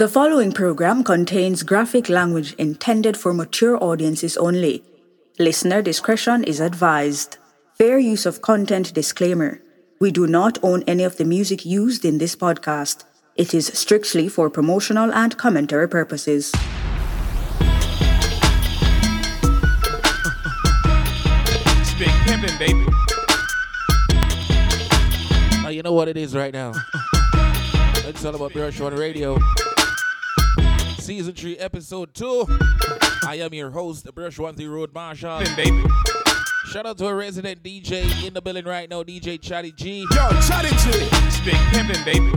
The following program contains graphic language intended for mature audiences only. Listener discretion is advised. Fair use of content disclaimer. We do not own any of the music used in this podcast. It is strictly for promotional and commentary purposes. It's big pimpin', baby. Now you know what it is right now. It's all about Brush One Radio. Season 3, Episode 2. I am your host, Brush One, the Road Marshal. Baby. Shout out to a resident DJ in the building right now, DJ Chaddy G. Yo, Chaddy G. It's big pimpin', baby.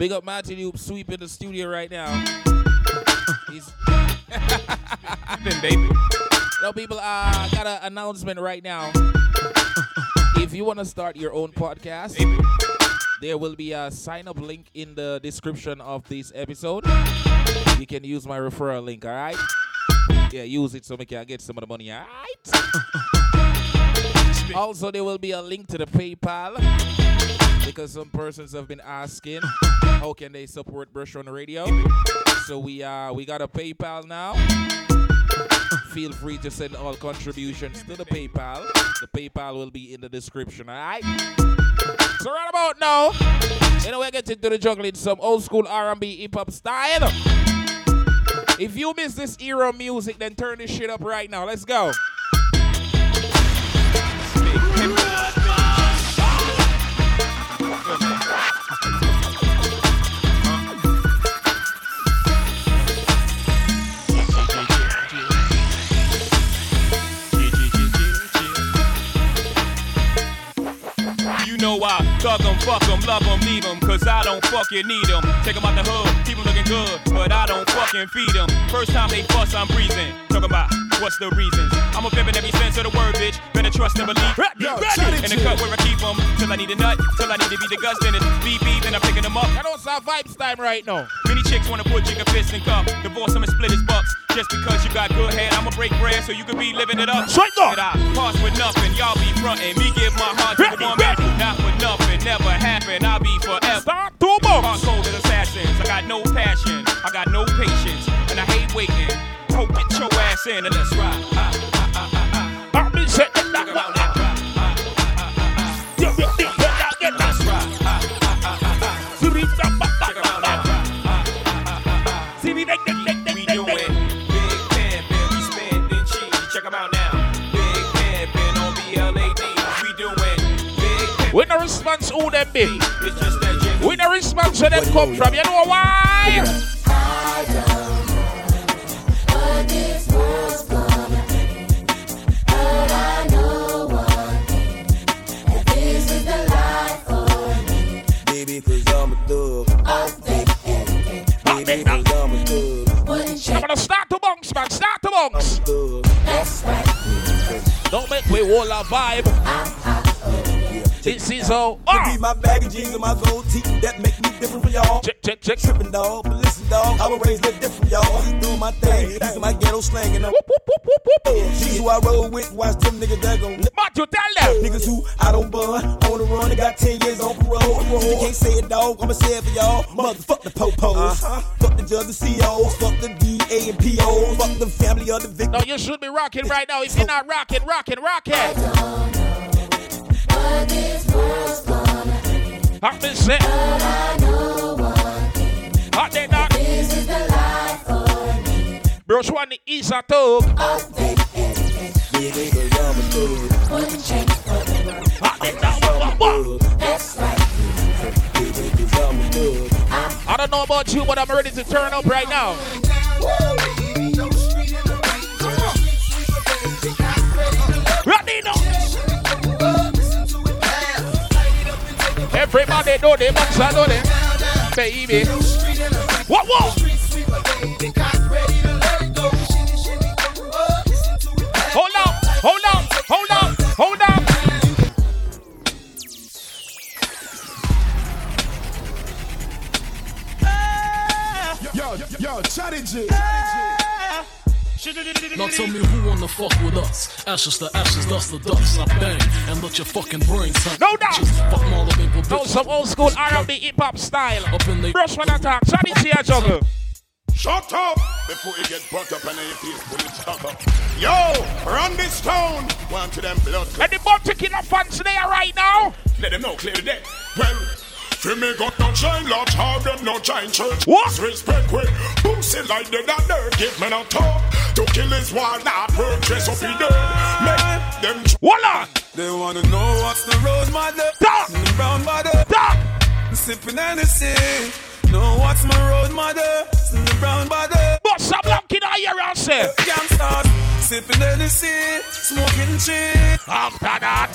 Big up Martin Oop, sweep in the studio right now. He's pimpin', baby. Yo, people, I got an announcement right now. If you want to start your own podcast, baby, there will be a sign-up link in the description of this episode. You can use my referral link, all right? Yeah, use it so we can get some of the money, all right? Also, there will be a link to the PayPal because some persons have been asking how can they support Brush Wan Radio. So we got a PayPal now. Feel free to send all contributions to the PayPal. The PayPal will be in the description, all right? So right about now, you know, we're getting to the juggling, some old school R&B hip-hop style. If you miss this era of music, then turn this shit up right now. Let's go. Know I thug them, fuck them, love them, leave them, cause I don't fucking need them. Take them out the hood, keep them looking good, but I don't fucking feed them. First time they fuss, I'm breathing. Talking about what's the reasons. I'm a pimpin' every sense of the word, bitch. Better trust and believe. Yo, in the cut where I keep them, till I need a nut, till I need to be the guts, then it's BB, then I'm picking them up. I don't sound vibes time right now. Many chicks wanna put jigger fists in cup, divorce them and split his bucks. Just because you got good head, I'ma break bread so you can be living it up. Straight up. I pass with nothing, y'all be frontin'. Me give my heart to the woman. Not for nothing, never happen. I'll be forever. Start two books. Hard-souled assassins. I got no passion. I got no patience, and I hate waiting. Hope get your ass in and let's ride. I've been set the knock about that. Let's ride. We do it. Big pimpin', we spendin' cheese. Check 'em out now. Big pimpin' on BLAD. We do it. We no response who them be. We no response where them come from. You know why? I don't know what this world's gonna be, but I know one thing, that this is the life for me. Baby, cause I'm a thug. I think, baby, cause I'm a thug. I'm gonna start to bounce, man. Start to bounce. That's right. Don't make me wall a vibe. This is all. Oh. Be my baggages and my gold teeth that make me different from y'all. Check. Trippin' dog, but listen dog, I was raised a different y'all. I just do my thing, these are my ghetto slang and I'm whoop. She's who I roll with, watch them niggas that gon' but you tell them niggas who I don't bun, on the run, they got 10 years on parole. You can't say it dog, I'ma say it for y'all. Motherfuck the popos, fuck the judge, the COs, fuck the DA and POs, fuck the family of the victim. No, you should be rocking right now. If you're not rocking. This world's gonna be. I've been set. But I know one thing. Hot day knock. This is the life for me. Brush One is a tug. I've been wouldn't change for the world. Hot day knock. That's right. I don't know about you, but I'm ready to turn up right now. Ready now. Everybody know them, but I know them. Baby. What? Hold on. Yo, Chaddy G. Now tell me who wanna fuck with us. Ashes to ashes, dust to dust. I bang and let your fucking brains hang. No doubt. Fuck all the people. Some old school R&B hip hop style. Brush One attack. Chaddy G a juggle. Shut up before you get butt up and your face bullet stuck up. Yo, run this town. One to them blood. And the bum taking up fans there right now. Let them know clear the deck. Well, for me got no shine lodge, have them no giant church. What? Respect quick. Boosy like the dirt. Give me no talk. To kill is wild, nah, purchase up in dirt. Make them voila. They wanna know what's the road, mother. Duck. The brown mother. Duck. Sipping Hennessy. No, what's my road, mother? Still the brown body. But some luck in I hear us, sir. Gangsters, sipping Hennessy, smoking cheese. After that.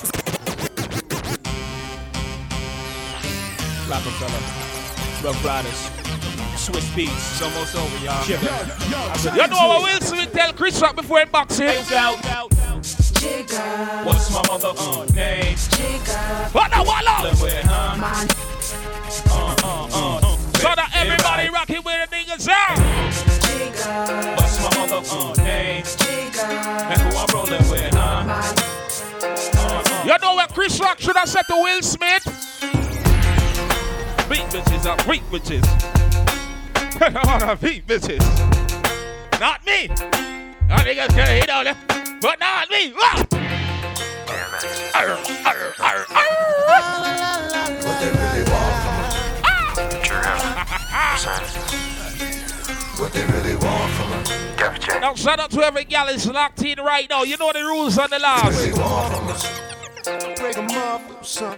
Rockefeller, Rough Riders, Swiss Beats. It's almost over, y'all. Yeah. You know what Will Smith tell Chris Rock before he box him? Hands out. Jigga. What's my motherfucking name? Jigga. What the wallah? So that everybody rocking with the niggas out. What's my mother name? And who I'm rolling with, You know what Chris Rock should have said to Will Smith? Beat bitches up, weak bitches. I don't wanna beat bitches. Not me. I niggas can hit on them, but not me. What they really want. What they really want from us. Now shout out to every gal is locked in right now. You know the rules on the laws.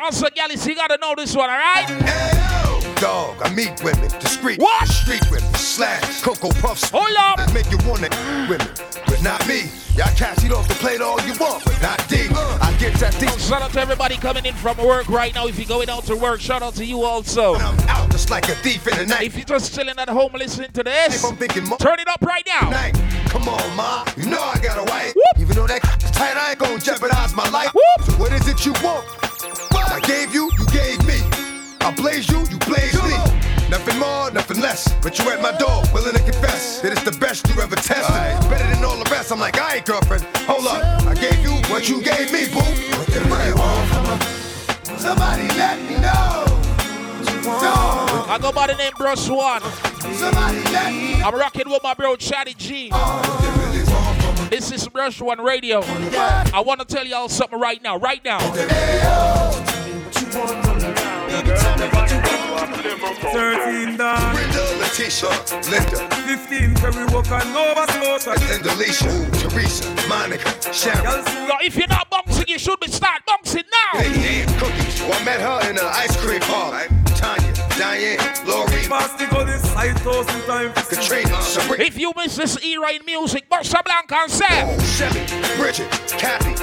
Also, gallies, you gotta know this one, alright? Hey, dog, I meet women, discreet. What? Street women, slash, cocoa puffs. Hold up. Make you wanna women, but not me. Y'all cash it off the plate all you want, but not deep. I get that deep. Shout out to everybody coming in from work right now. If you're going out to work, shout out to you also. When I'm out just like a thief in the night. If you're just chilling at home listening to this, I'm thinking, turn it up right now. Night. Come on, ma. You know I got a wife. Whoop. Even though that tight, I ain't gonna jeopardize my life. Whoop. So what is it you want? What? I gave you, you gave me. I blaze you, you blaze me. Nothing more, nothing less. But you at my door, willing to confess that it's the best you ever tested. Right. Better than all the rest. I'm like, I ain't girlfriend. Hold up, I gave you what you gave me, boo. What the real want from us? Somebody let me know. No. I go by the name Brush One. Somebody let me know. I'm rocking with my bro Chaddy G. This is Brush One Radio. I want to tell y'all something right now. Right now. $13 Brenda, Letitia, Linda. 15 Terry Walker, Nova Scotia. And Alicia, Teresa, Monica, Sharon. Now, if you're not bouncing, you should be start bouncing now. Hey, cookies. Well, I met her in an ice cream parlor. Tanya, Diane, Laurie. Katrina, Sabrina. If you miss this era in music, Bossa Blanca and Sam. Oh, Shelly, Bridget, Kathy.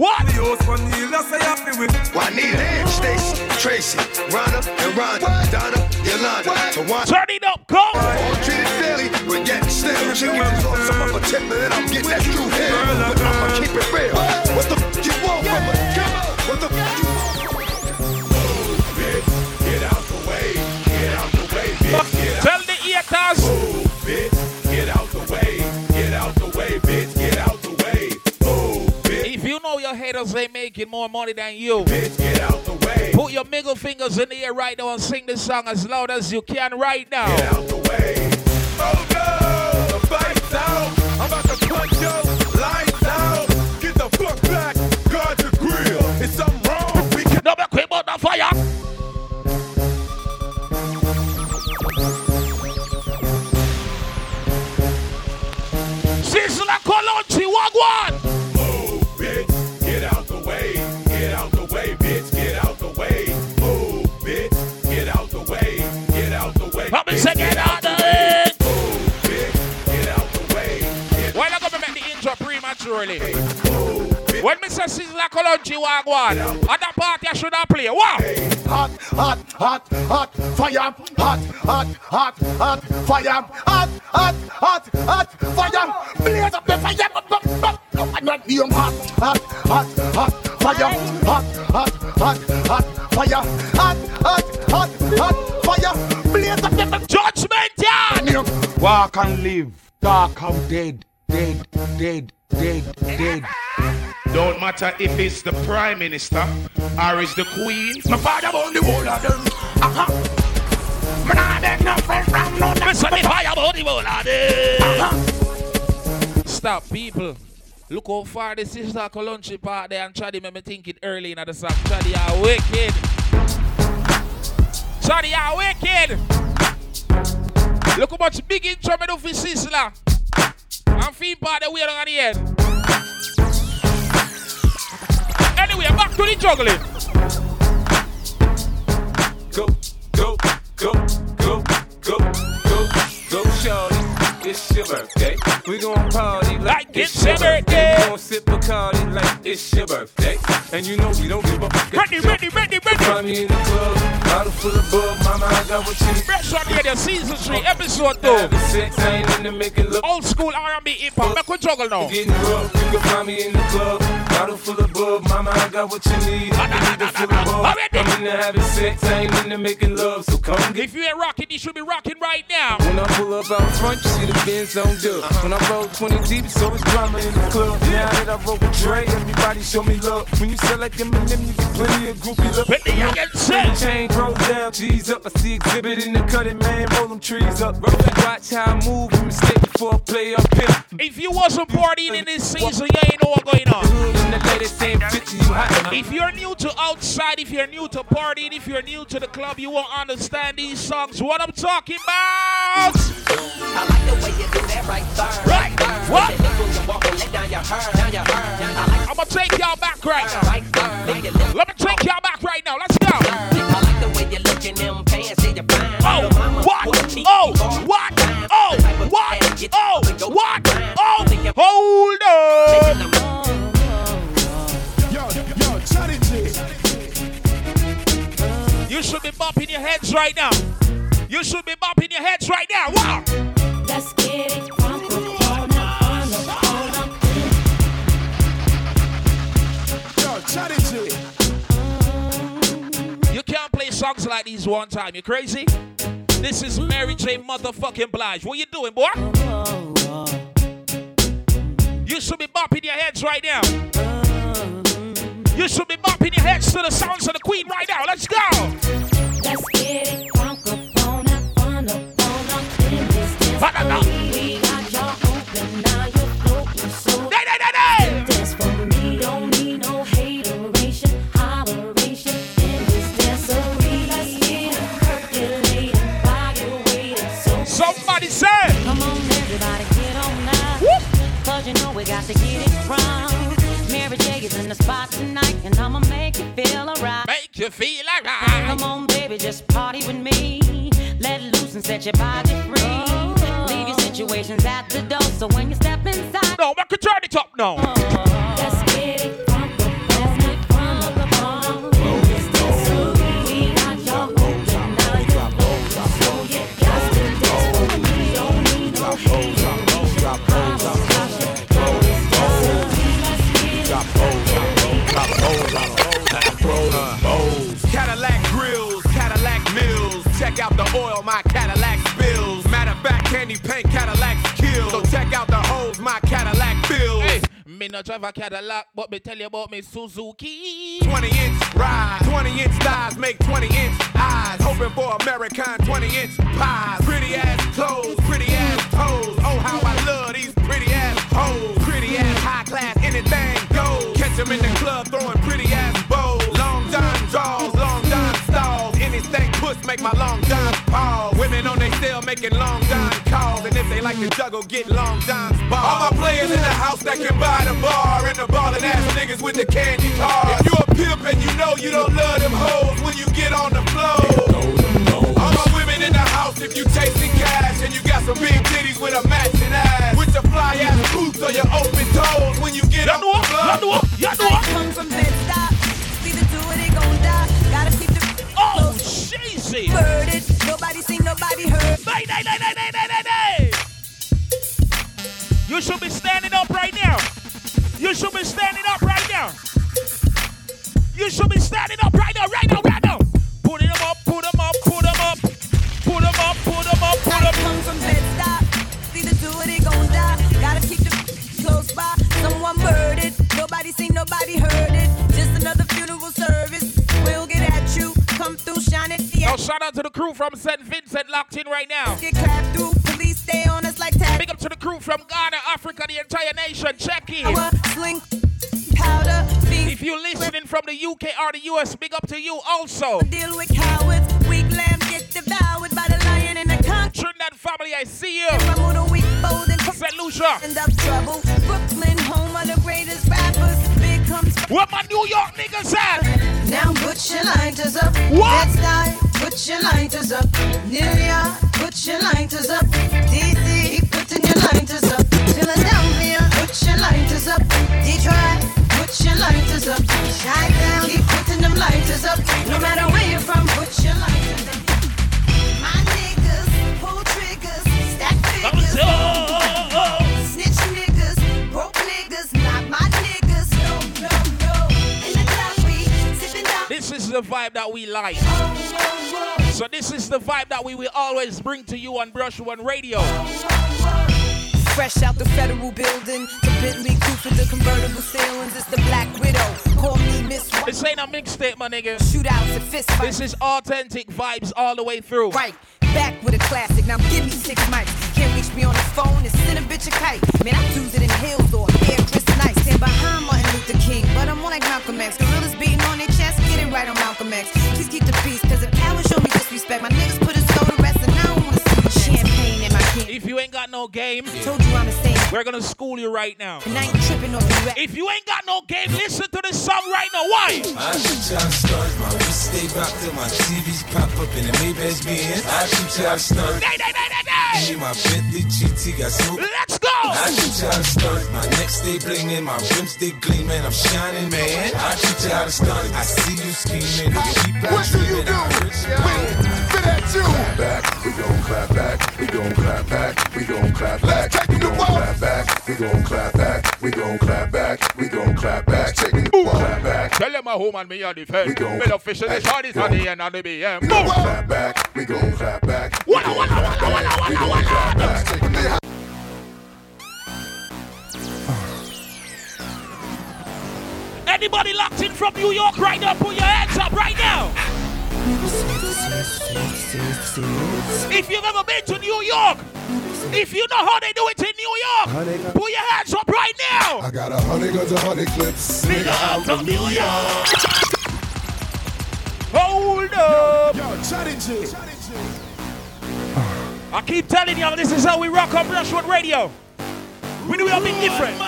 What? Juanita, Stacy, Tracy, Rhonda, and Rhonda, Donna, Yolanda, Tawana. Turn it up, go! All treated fairly, but yet still. She gives off some of her temper, and I'm getting that true hair. But I'ma keep it real. What the f*** you want from her? Come on, what the f*** you want? Tell the eaters. Move, bitch. Get out the way. Get out the way, bitch. Get out the way. Move, bitch. If you know your haters ain't making more money than you, bitch, get out the way. Put your middle fingers in the air right now and sing this song as loud as you can right now. Get out the way. Oh no, the fight's out. I'm about to punch your lights out. Get the fuck back. Guard the grill. It's something wrong. We can never quit on the fire. Move, bitch, get out the way. Get out the way, bitch, get out the way. Move, bitch, get out the way. Get out the way. Help me say get out the way. Move, bitch, get out the way. Why not go make the intro prematurely? When Mr. Sizzla Colon G Wagon, other party I should not play. Wow! Hot, hot, hot, hot, fire, hot, hot, hot, hot, fire, hot, hot, hot, hot, fire, blaze up the fire, not the hot, hot, hot, hot, fire, hot, hot, hot, hot, fire, hot, hot, hot, hot, fire, blaze up the judgment yard. Walk and live, dark and dead, dead, dead, dead, dead. Don't matter if it's the Prime Minister or it's the Queen. My father won the whole of them. Uh-huh. Man, I beg nothing from no. Listen, if I am only Stop, people. Look how far this is like a lunchy part there, and Chaddy made me think it early in the song. Chaddy are wicked. Chaddy are wicked. Look how much big intro me do for Sisla. And feel part the way along at the end. Anyway, back to the juggling. Go, go, go, go, go, go, go, shawty. It's your birthday. We gon' party like it's your birthday. We gon' sip Bacardi like it's your birthday. And you know we don't give a fuck. Ready. Find me in the club, bottle full of bug. Mama, I got what you need. Brush One Radio, season 3, episode 2. Old school R&B hip hop. Make we juggle now. You can find me in the club, bottle full of bug. Mama, I got what you need. I'm in the having sex, I ain't in the making love. So come get. If you ain't rocking, you should be rocking right now. When I pull up out front, you see the Benz on dub. When I roll 20 deep, it's always drama in the club. Now that I roll with Dre, everybody show me love. When you sell like Eminem, you get plenty of groupie love. Bentley, I get set. Chain roll down, G's up. I see exhibit in the cutting, man. Roll them trees up. Roll and watch how I move. You mistake before I play up here. If you wasn't partying in this season, you ain't know what's going on. If you're new to outside, if you're new to partying, if you're new to the club, you won't understand these songs. What I'm talking about. I like the way you do that right there. Right there. What? I'm gonna take y'all back right now. Let me take y'all back right now. Let's go. I like the way you look in them pants. Oh, what? Oh, what? Oh, what? Oh, what? Oh, hold on. Yo, Chaddy G. You should be bopping your heads right now. You should be bopping your heads right now. Wow. Let's get it. You can't play songs like these one time. You crazy? This is Mary J. motherfucking Blige. What you doing, boy? You should be bopping your heads right now. You should be bopping your heads to the sounds of the Queen right now. Let's go. Let's get it crunk up on up, on up, on up in this dance floor. We got y'all open now, you're floating so. Dance for me, don't need no hateration, holleration in this dancery. Let's get it percolating, fire waiting. So somebody say, come on everybody, get on now. Woo! 'Cause you know we got to get it wrong. Mary J is in the spot tonight, and I'ma make you feel alright. Make you feel alright. Come on, baby, just party with me. Let loose and set your body free. Oh. Leave your situations at the door, so when you step inside. No, I can turn it up now. Let's get it from the we got your so you got to dance with me. Don't need no hate. Cadillac grills, Cadillac mills. Check out the oil, my Cadillac spills. Matter of fact, candy paint Cadillacs kill. So check out the holes, my Cadillac fills. Hey, me no drive a Cadillac, but me tell you about me Suzuki. 20-inch ride, 20-inch thighs make 20-inch eyes. Hoping for American 20-inch pies. Pretty ass clothes, pretty ass toes. Oh, how I love these pretty ass hoes. Pretty ass high class, anything goes. Catch them in the club throwing pretty ass bowls. Long dime draws, long dime stalls. Anything push make my long dime pause. Women on they still making long dime calls. And if they like to juggle, get long dimes balls. All my players in the house that can buy the bar. And the ballin' ass niggas with the candy cars. If you a pimp and you know you don't love them hoes when you get on the floor. All my women in the house if you chasing cash. And you got some big titties with a matching ass. With your fly ass boots or your open toes when you get on the floor. I come from Benz, stop. See the two of they gon' die. Gotta keep the oh, cheesy. Heard it, nobody seen, nobody heard. Day. You should be standing up right now. You should be standing up right now. You should be standing up right now, right now. Put it up, put them up. Put them up. I come from Benz, stop. See the two of they gon' die. Gotta keep the close by. Someone murdered. Nobody seen, nobody heard it. Just another funeral service. We'll get at you. Come through, shine it. Now shout out to the crew from St. Vincent locked in right now. Get clapped through. Police stay on us. crew from Ghana, Africa, the entire nation. Check in. If you're listening from the UK or the US, big up to you also. Deal with cowards, weak lambs get devoured by the lion and the cock. Trinidad family, I see you. St. Lucia. Brooklyn, home of the greatest rappers. Where my New York niggas at? Now put your lighters up. What? Put your lighters up. New York, put your lighters up. DC, putting your lighters up. Philadelphia, put your lighters up. Detroit, put your lighters up. Chi-town, keep putting them lighters up. No matter where you're from, put your lighters up. My niggas, pull triggers, stack figures. Snitch niggas, broke niggas, not my niggas. This is the vibe that we like. So this is the vibe that we will always bring to you on Brush One Radio. Fresh out the federal building, the Bentley coupe with the convertible ceilings. It's the Black Widow. Call me Miss White. This ain't a mixtape, my nigga. Shootouts and fist fights. This is authentic vibes all the way through. Right. Back with a classic. Now give me 6 mics. Can't reach me on the phone and send a bitch a kite. Man, I do it in heels or hair Chris Knight. Stand behind Martin Luther King, but I'm more like Malcolm X. Gorillas beating on their chest, get it right on Malcolm X. Please keep the peace, cause if cowards show me disrespect, my niggas put a soul to rest and I don't wanna see champagne in my king. If you ain't got no game, told you I'm the same. We're gonna school you right now. And I ain't tripping off the rap. If you ain't got no game, listen to this song right now. Why? I shoot y'all stars, my wrist stay locked up, my TVs pop up in the Maybach's being. I shoot y'all stars. Day. She my Bentley GT got smoke. Let's go. I shoot y'all stars, my neck stay blingin', my rims they gleamin', I'm shining, man. I shoot y'all stars, I see you scheming. What do you do? Fit at you. Clap back, we gon' clap back, we gon' clap back, we gon' clap back. Let's take the wall. Back, we gon' clap back, we gon' clap back, we gon' clap back, taking the clap back. Tell them my home and me on the fence. We gon' clap back, we gon' clap back. What? Anybody locked in from New York right now, put your hands up right now. If you've ever been to New York, if you know how they do it in New York, put your hands up right now. I got 100 guns, 100 clips. Nigga out of New York. Hold up. Yo, Chaddy G. I keep telling y'all, this is how we rock on Brush Wan Radio. We do it a bit different.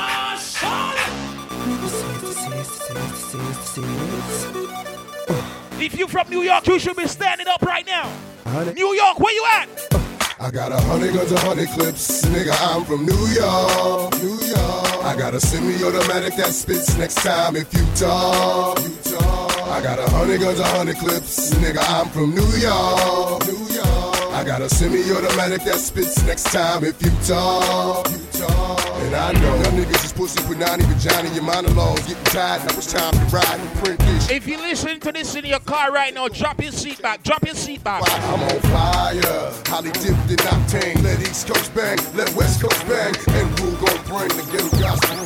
If you from New York, you should be standing up right now. New York, where you at? I got 100 guns, 100 clips, nigga, I'm from New York, New York. I got a semi-automatic that spits next time if you talk, you talk. I got 100 guns, 100 clips, nigga, I'm from New York, New York. I got a semi-automatic that spits next time if you talk, you talk. And I know y'all niggas is pussy with Nani vagina. Your monologues getting tired, now it's time to ride and print this. If you listen to this in your car right now, drop your seat back, drop your seat back. I'm on fire, highly dipped in octane. Let East Coast bang, let West Coast bang. And who gon' bring the ghetto gospel?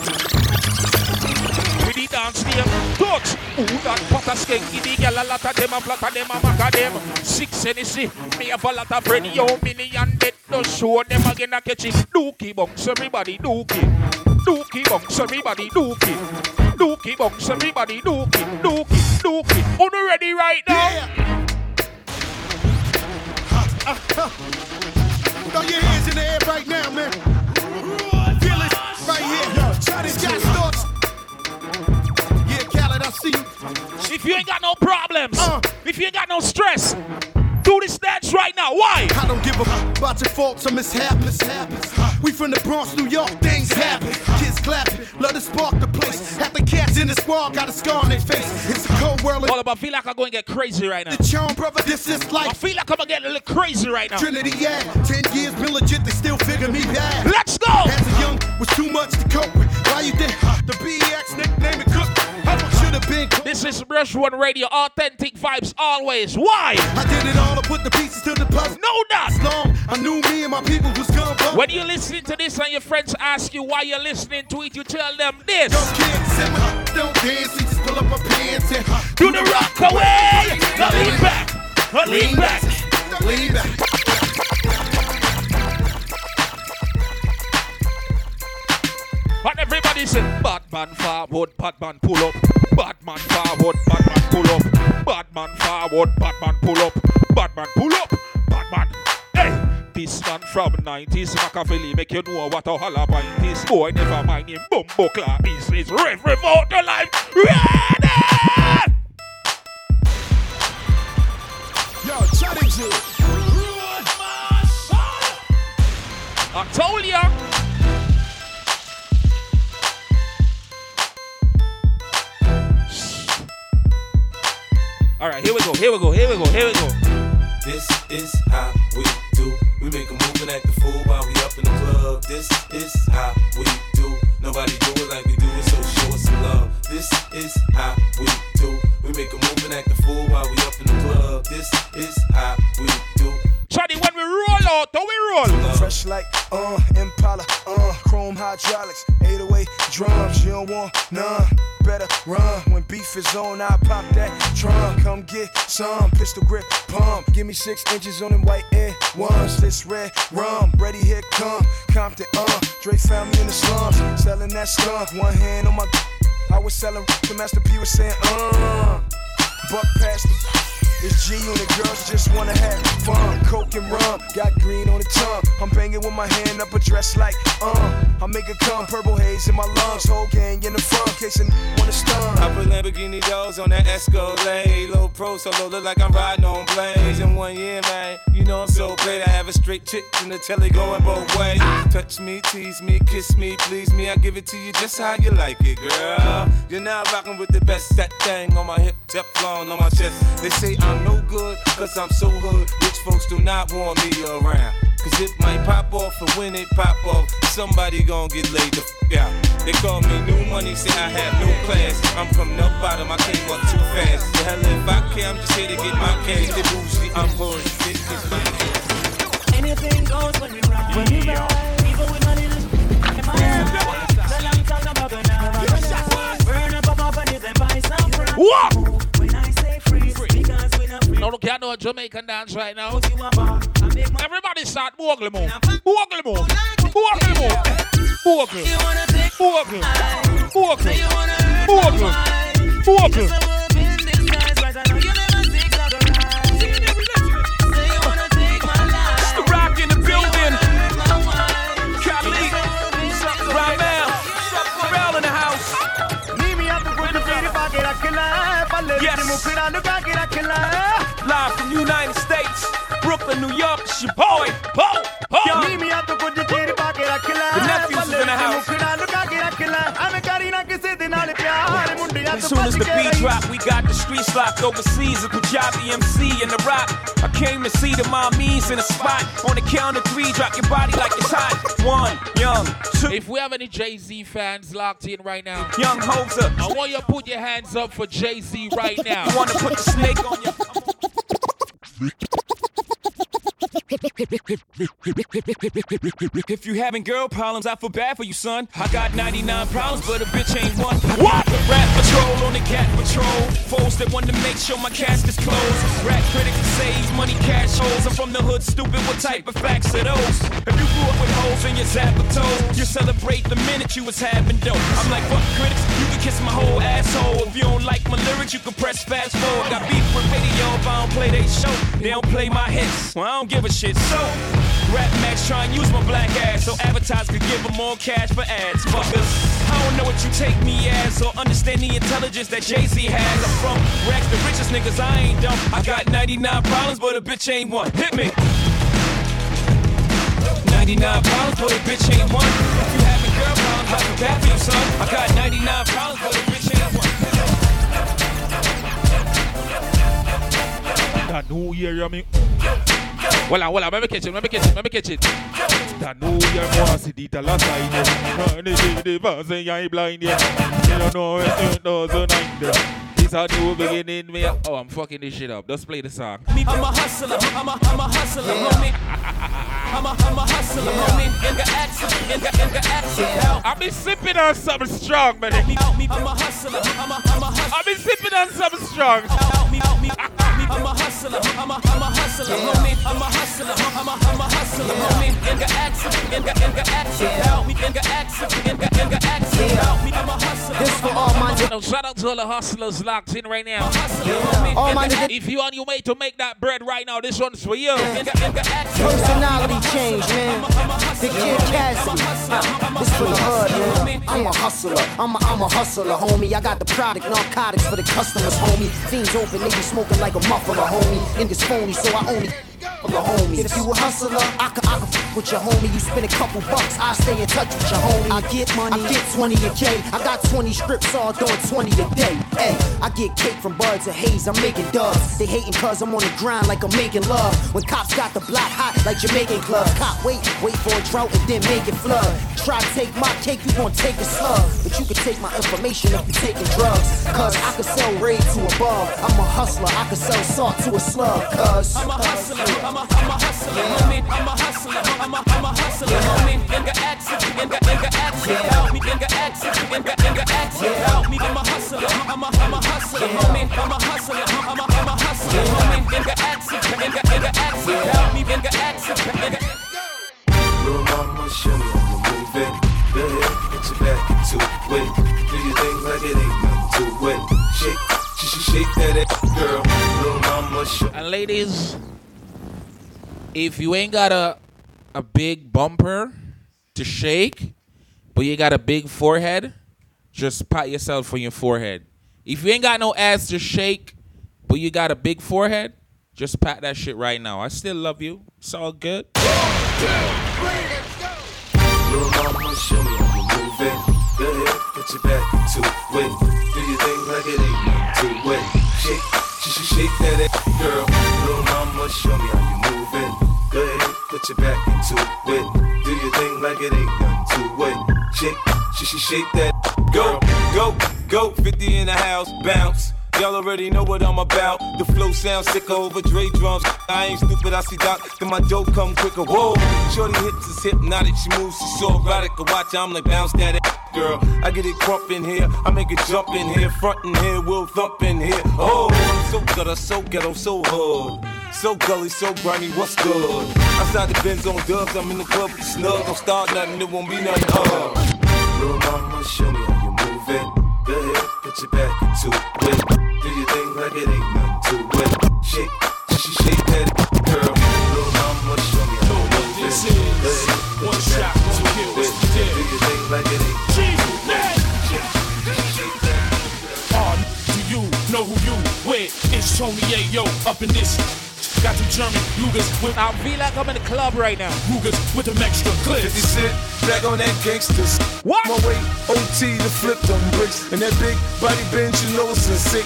We need downstairs, dogs. Ooh, that potter skanky, the gal a lot of them, a lot of them, a mack of them. 6 Hennessy, me have a lot of radio, million dead. Don't show them again, I catch it. Dookie box, everybody dookie. Dookie box, everybody dookie. Dookie box, everybody dookie. Dookie, dookie. On the ready right now. Yeah. Throw your hands in the air right now, man. Feel it right here. Yo, Chaddy G. Yeah, Khaled, I see you. If you ain't got no problems, if you ain't got no stress, do this dance right now. Why? I don't give a fuck about your faults or mishaps. We from the Bronx, New York, things happen. Kids clapping, love to spark the place. Half the cats in the squad got a scar on their face. It's a cold world. All about, I feel like I'm going to get crazy right now. The charm, brother, this is life. I feel like I'm going to get a little crazy right now. Trinity, yeah. 10 years, been legit, they still figure me bad. Let's go! As a young, was too much to cope with. Why you think the BX nickname it Cook? I should have been cool. This is Brush Wan Radio, authentic vibes always. Why? I did it all. I put the pieces to the puzzle. No, that's long. I knew me and my people was gonna bust. When you're listening to this and your friends ask you why you're listening to it, you tell them this. Don't dance, don't dance. We just pull up our pants and do the rock away. Now lean back, lean back, lean back. listen. Batman forward, Batman pull up. Batman forward, Batman pull up. Batman forward, Batman pull up. Batman pull up. Batman. Hey! This man from 90s, Machiavelli, make you know what a holla pint is. Boy, never mind him, Bumbo Clark is. It's Rev Revolt the Life. Ready! Yo, Chaddy G. Road Marshal. I told ya. Alright, here we go. This is how we do. We make a move and act the fool while we up in the club. This is how we do. Nobody do it like we do it, so show us some love. This is how we do. We make a move and act the fool while we up in the club. This is how we do. Chaddy, when we roll out, don't we roll? Fresh like, Impala, chrome hydraulics, 808 drums, you don't want none. Better run, when beef is on, I pop that drum. Come get some, pistol grip, pump. Give me 6 inches on them white air ones. This red rum, ready, here come Compton, Dre found me in the slums, selling that skunk. One hand on my, I was selling, the Master P was saying, buck past the, it's G and the girls just wanna have fun. Coke and rum, got green on the tongue. I'm banging with my hand up a dress like, I make a cum, purple haze in my lungs. Whole gang in the front, case a wanna stun. I put Lamborghini doors on that Escalade. Low pro solo, look like I'm riding on blades. In 1 year, man, you know I'm so played. I have a straight chick in the telly going both ways. Touch me, tease me, kiss me, please me. I give it to you just how you like it, girl. You're now rocking with the best. That thing on my hip, Teflon on my chest. They say I'm no good, cause I'm so hood. Rich folks do not want me around, cause it might pop off, and when it pop off, somebody gon' get laid the f*** out. They call me new money, say I have no class. I'm from the bottom, I came up too fast. The hell if I care, I'm just here to get my cash. They bougie, I'm hood, this is my cash. Anything goes when we ride. When we ride, people with money just in my house. Then I'm talking about the night. Burn up off and then buy some fruit. What? When I say freeze, because we not free. No, look, y'all know Jamaican dance right now. Everybody start Bogle. It's the rock in the building. Khaled, Ramel, Pharrell in the house. Yes. Live from United States. Brooklyn, New York, it's your boy, Bo. The nephews is in the house. As soon as the beat drop, we got the streets locked overseas. A Punjabi MC in the rock. I came to see the mommies in a spot. On the count of three, drop your body like it's hot. One, young, two. If we have any Jay-Z fans locked in right now, young hoser, I want you to put your hands up for Jay-Z right now. You want to put the snake on your... If you having girl problems, I feel bad for you, son. I got 99 problems, but a bitch ain't one. What? Rap patrol on the cat patrol. Foes that want to make sure my cask is closed. Rap critics say he's money cash holes. I'm from the hood, stupid. What type of facts are those? If you grew up with holes in your zappatos, you celebrate the minute you was having dope. I'm like, fuck critics, you can kiss my whole asshole. If you don't like my lyrics, you can press fast forward. Got beef with video if I don't play they show. They don't play my hits, well I don't give a shit. So, Rap Max try and use my black ass so advertisers could give them more cash for ads, fuckers. I don't know what you take me as or understand the intelligence that Jay-Z has. I'm from Rex, the richest niggas, I ain't dumb. I got 99 problems, but a bitch ain't one. Hit me. 99 problems, but a bitch ain't one. If you having girl problems, I feel bad for you, son. I got 99 problems, but a bitch ain't one. That new year, you mean? Well, let me catch it. That new year, more city, last night. The person you blind, yeah. You don't know it's 2009. This how new beginning, me. Oh, I'm fucking this shit up. Just play the song. I'm a hustler, homie. I've been sipping on something strong, man. I'm a hustler, homie. So shout out to all the hustlers locked in right now. Yeah. Oh, my nigga. If you on your way to make that bread right now, this one's for you. Personality change, man. The kid Cassie. This for the hood, man. I'm a hustler. I'm a hustler, homie. I got the product, narcotics for the customers, homie. Things open, niggas smoking like a muffler, homie. In this phony, so I own it. If you a hustler, I can fuck with your homie. You spend a couple bucks, I stay in touch with your homie. I get money, I get 20 a K. I got 20 strips all doing 20 a day. Hey, I get cake from Buds and Haze, I'm making dubs. They hating cause I'm on the grind like I'm making love. When cops got the block hot like Jamaican clubs. Cop wait for a drought and then make it flood. Try to take my cake, you gon' take a slug. But you can take my information if you taking drugs. Cause I can sell Raid to a bug. I'm a hustler, I can sell salt to a slug. Cause I'm a hustler. I'm a hustler, homie. I'm a hustler. I'm a hustler, homie. Nigga action, nigga action. Help me, nigga action, nigga action. Help me, I'm a hustler. I'm a hustler, homie. I'm a hustler. I'm a hustler, homie. Nigga action, nigga action. Help me, nigga action, nigga. Little mama, show me I'm moving. Go ahead, get your back into it. Do your thing like it ain't nothing to it. Shake that ass, girl. Little mama, show. And ladies. If you ain't got a big bumper to shake, but you got a big forehead, just pat yourself on your forehead. If you ain't got no ass to shake, but you got a big forehead, just pat that shit right now. I still love you. It's all good. One, two, three, let's go. Little mama, show me how you moving. Go ahead, put your back into it. Do your thing like it ain't nothing to it. Shake that ass, girl. Little mama, show me how you moving. Go ahead, put your back into it. Do your thing like it ain't nothing to it. Shake that. Go, 50 in the house, bounce. Y'all already know what I'm about. The flow sounds sicker over Dre drums. I ain't stupid, I see Doc, then my dope come quicker. Whoa, shorty hips is hypnotic. She moves, she's so erotic. I watch her, I'm like, bounce that ass, girl. I get it crump in here, I make it jump in here. Front in here, we'll thump in here. Oh, I'm so gutter, so ghetto, so hood. So gully, so grimy, what's good? Outside the Benz on dubs, I'm in the club, you snug. Don't start nothing, it won't be nothing hard. Little mama, show me how you moving. Go ahead, put your back into it. Do your thing like it ain't nothing to it. Shake that girl. Little mama, show me how to do this. Is one shot to kill this. Do your thing like it ain't nothing to it. Do you know who you with? It's Tony Ayo up in this. Got some German Rugas with. I feel like I'm in the club right now. Rugas with them extra clips. 50 Cent, back on that gangsters. What? My way, OT to flip them bricks. And that big body bench, you know, since sick.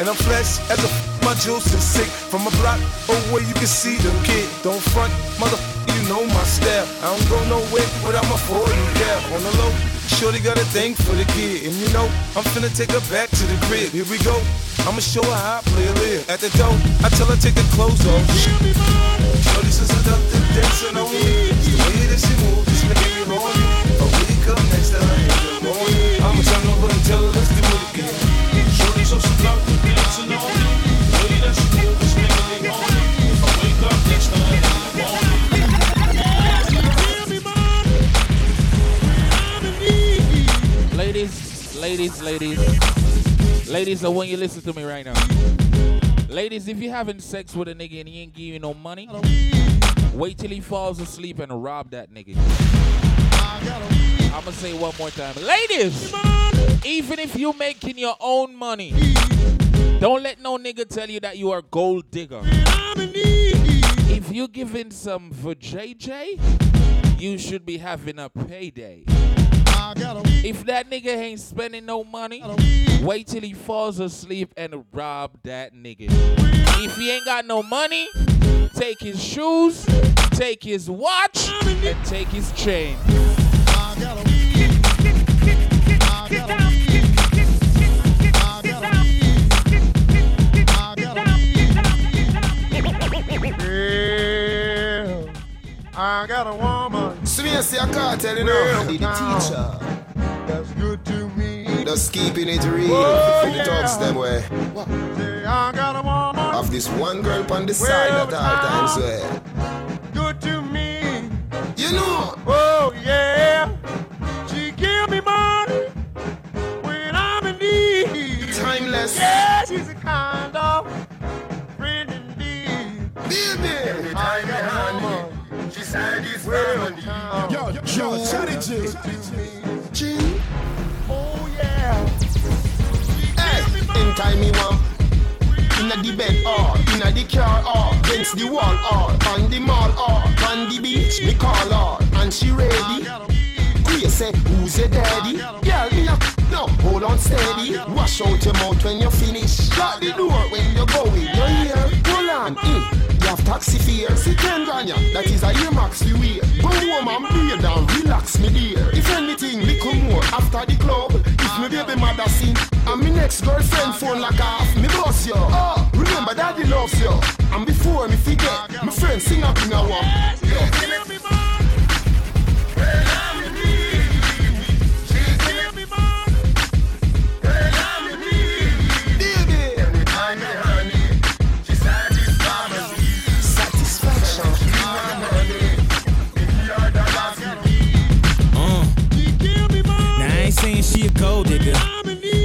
And I'm flesh as a my juice is sick. From a block away, you can see them kid. Don't front, motherfucker, you know my style. I don't go nowhere, but I'm a 40 gal. On the low, shorty got a thing for the kid. And you know, I'm finna take her back to the crib. Here we go. I'ma show her how I play a live. At the door, I tell her take the clothes off. She'll be mine. Shorty says I love the dancing on me. The way that she moves is making me horny. But when you come next to her in the morning, I'ma turn over and tell her let's do it again. Shorty so she love the dancing on me. The way that she moves is making me horny. If I wake up next to her in the morning. She'll be mine. Ladies. Ladies, I want you to listen to me right now. Ladies, if you're having sex with a nigga and he ain't giving you no money, wait till he falls asleep and rob that nigga. I'm going to say it one more time. Ladies, even if you're making your own money, don't let no nigga tell you that you are a gold digger. If you're giving some for JJ, you should be having a payday. If that nigga ain't spending no money, wait till he falls asleep and rob that nigga. If he ain't got no money, take his shoes, take his watch, and take his chain. I got a woman. Seriously, I can't tell you now. The teacher. That's good to me. Just keeping it real. Oh, yeah. The talks them way. What? I got a woman. Have this one girl on the side at all times way. Good to me. You know. Oh yeah. She give me money. bitches. G. Oh yeah. Hey, in time me want. Inna the bed or inna the car or against the wall or on the mall or on the beach me call her and she ready. Queer say who's your daddy? Girl me a no hold on steady. Wash out your mouth when you finish. Lock the door when you go in your ear. Hold on. You have taxi fare. See 10 grand ya. That is a year max you wear. Go home and play down. Relax me dear. If anything little more after the club. If me baby mother sing and me next girlfriend phone like half me boss yo. Oh, remember daddy loves you. And before me forget, my friend sing up in a walk. Yeah. She a gold digger,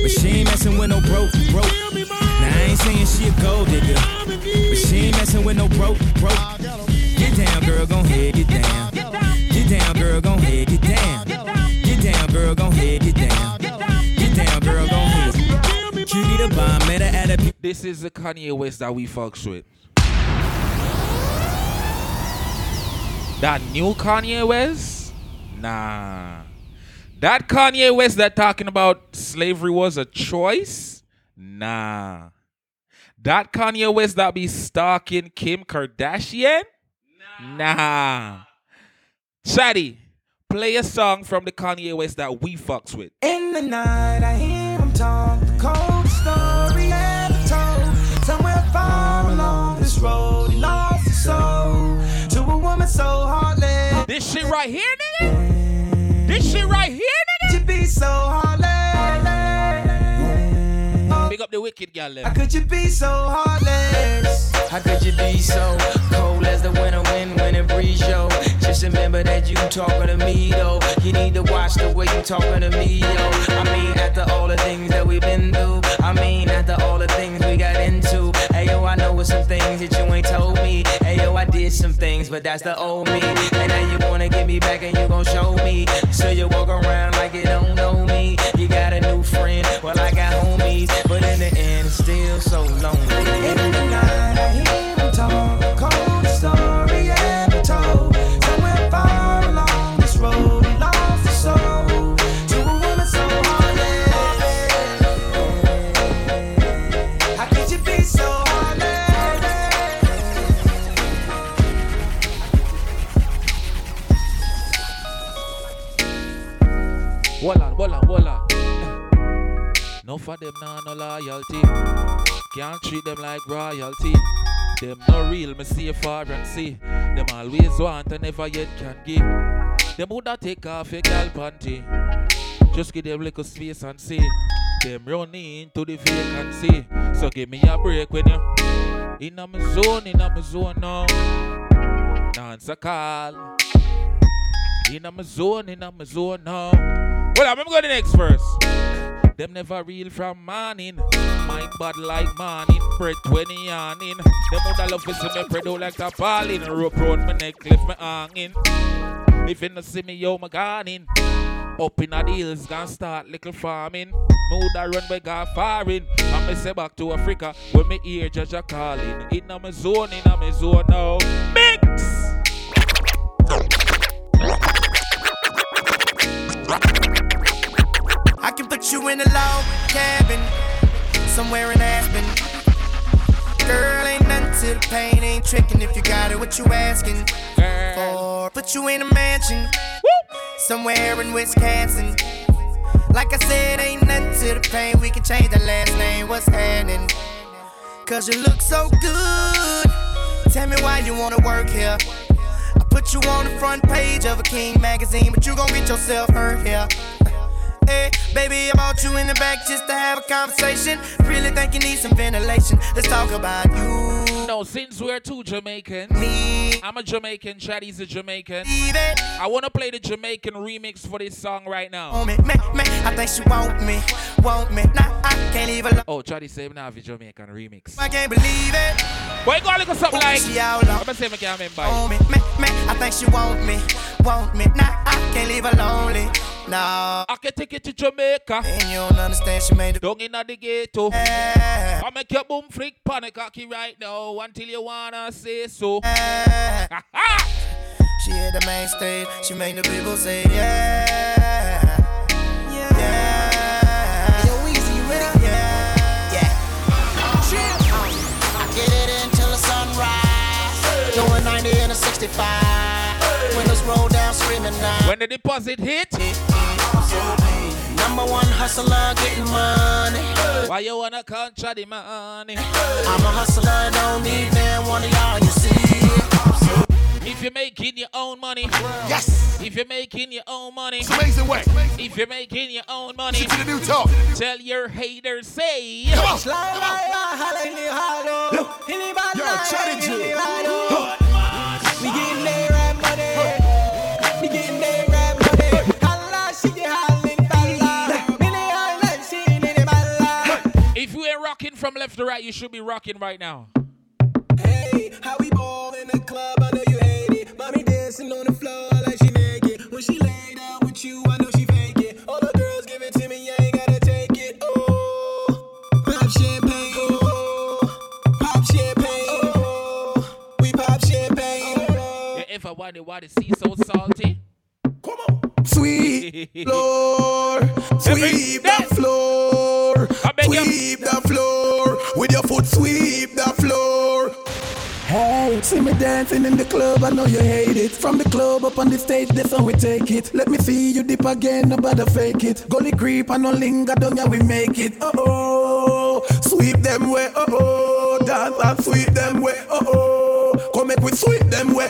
but she ain't messing with no broke. Now I ain't saying she a gold digger, but she ain't messing with no broke. Get down, girl, gon' head it down. Get down, girl, gon' head it down. Get down, girl, gon' head it down. Get down, girl, gon' head it down. Judy the bomb, met her at a. This is the Kanye West that we fucks with. That new Kanye West? Nah. That Kanye West that talking about slavery was a choice? Nah. That Kanye West that be stalking Kim Kardashian? Nah. Chaddy, play a song from the Kanye West that we fucks with. In the night I hear him talk, the cold story never told. Somewhere far along this road, he lost his soul to a woman so heartless. This shit right here, nigga? This shit right here, nigga. Could you be so heartless? Oh. Big up the wicked gal. How could you be so heartless? How could you be so cold as the winter wind when it breeze, yo? Just remember that you talking to me, though. You need to watch the way you talking to me, yo. I mean, after all the things that we've been through, I mean, after all the things we got into. Ayo, I know some things that you ain't told me. Ayo, I did some things, but that's the old me. And now you wanna get me back and you gon' show me. So you walk around like you don't know me. You got a new friend, well I got homies. But in the end, it's still so lonely. In the night, I hear them talk. Cold story ever told. Somewhere far along this road, we lost the soul to a woman so heartless. How could you be so heartless? Hold on. No for them, no loyalty. Can't treat them like royalty. Them no real, me see far and see. Them always want and never yet can give. Them woulda take off a gal panty. Just give them little space and see. Them run into the vacancy. So give me a break with you. In a my zone now. Dance a call. In a my zone now. Well, I'm going to the next verse. Them never real from morning. Mind bad like morning, bread 20 yawning. Them woulda love to see me bread out like a ballin'. Rope round my neck, lift me hanging. If you no see me, yo, my garden. Up in the hills, gonna start little farming. Me woulda run back a foreign. And me say back to Africa when me hear Jaja calling. In a my zone now. Mix! I can put you in a log cabin. Somewhere in Aspen. Girl, ain't nothing to the pain, ain't tricking. If you got it, what you asking for? Put you in a mansion. Somewhere in Wisconsin. Like I said, ain't nothing to the pain. We can change the last name, what's happening? Cause you look so good. Tell me why you wanna work here. I put you on the front page of a King magazine, but you gon' get yourself hurt here. Hey, baby, I bought you in the back just to have a conversation. Really think you need some ventilation. Let's talk about you. No, since we're two Jamaicans, I'm a Jamaican, Chaddy's a Jamaican. I want to play the Jamaican remix for this song right now. Oh, man, I think she want me. Nah, I can't even alone. Oh, Chaddy say now the Jamaican remix. I can't believe it. Boy, go look at something like. I'm going to say I can't remember. Oh, man, I think she want me. Nah, I Can't leave her lonely. Nah. I can take you to Jamaica. And you don't understand, she made it. Don't in the ghetto. Yeah. I make your boom freak panic hockey right now until you wanna say so. Yeah. She hit the main stage. She made the people say yeah. Yeah. Yeah. Yo, easy, you ready? Yeah. Yeah. I get it until the sunrise. Doing 90 and a 65. Windows roll down, screaming now. When the deposit hit, number one hustler getting money. Why you wanna contra the money? I'm a hustler, don't need man, one of y'all, you see. If you're making your own money, yes. If you're making your own money, it's amazing way. If you're making your own money, to the new talk. Tell your haters, say, come on, come on. You're a challenge. If you ain't rocking from left to right, you should be rocking right now. Hey, how we ball in the club, I know you hate it. Mommy dancing on the floor like she naked. When she lay down with you, I know she fake it. All the girls give it to me, I ain't gotta take it. Oh, pop champagne. Oh, pop champagne. Oh, we pop champagne. Oh. Yeah, if I wonder why the sea so salty. Come on. Sweep floor, sweep the floor, sweep the floor. With your foot, sweep the floor. Hey, see me dancing in the club, I know you hate it. From the club up on the stage, that's how we take it. Let me see you dip again, nobody fake it. Gully creep and no linger, don't ya we make it. Oh-oh, sweep them way, oh-oh. Dance and sweep them way, oh-oh. Come make we sweep them way.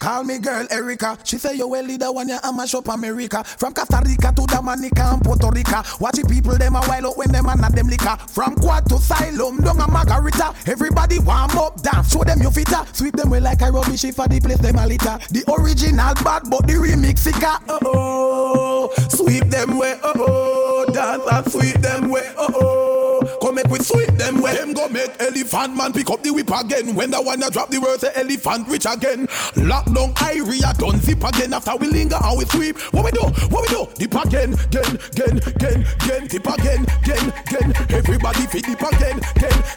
Call me girl Erica. She say you a leader when you a mash up America. From Costa Rica to Dominica and Puerto Rica. Watch the people them a while out when them a not them liquor. From Quad to Silom, down a Margarita. Everybody warm up, dance, show them your fitter. Sweep them way like a rubbish if for the place them a litter. The original bad but the remix sicker. Oh-oh, sweep them way, oh-oh. Dance and sweep them way, oh-oh. Come make we sweep them way. Them go make elephant man pick up the whip again. When the one that drop the words, the elephant rich again. Lock long Iria done zip again. After we linger and we sweep, what we do, what we do? Dip again, gen, dip again, gen. Everybody fit dip again,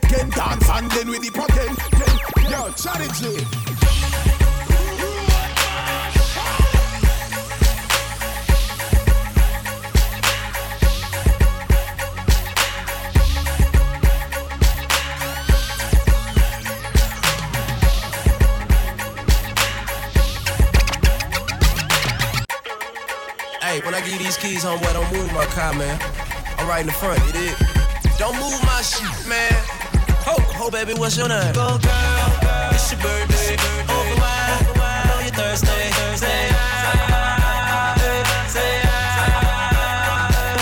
gen, dance and then we dip again, gen. Yo, Chaddy G. When I give you these keys, homeboy, don't move my car, man. I'm right in the front, you dig? Don't move my shit, man. Ho, baby, what's your name? Go, girl, it's your birthday. Over wide, I know you're Thursday.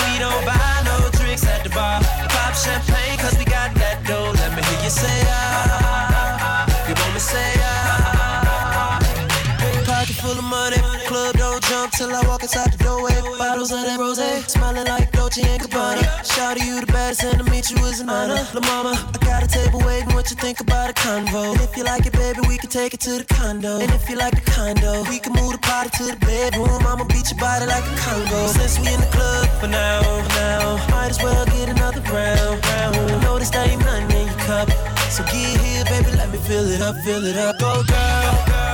We don't buy no drinks at the bar. Pop champagne, cause we got that dough. Let me hear you say, ah. You want me say, ah. Pocket full of money, club don't jump till I walk inside the door. Bottles of that rosé, smiling like Dolce & Gabbana. Shout out you the baddest and to meet you is an honor. La mama, I got a table waiting, what you think about a convo? And if you like it, baby, we can take it to the condo. And if you like the condo, we can move the body to the bedroom. I'ma beat your body like a Congo. Since we in the club for now, might as well get another round. I know this ain't nothing in your cup, so get here, baby, let me fill it up. Go girl,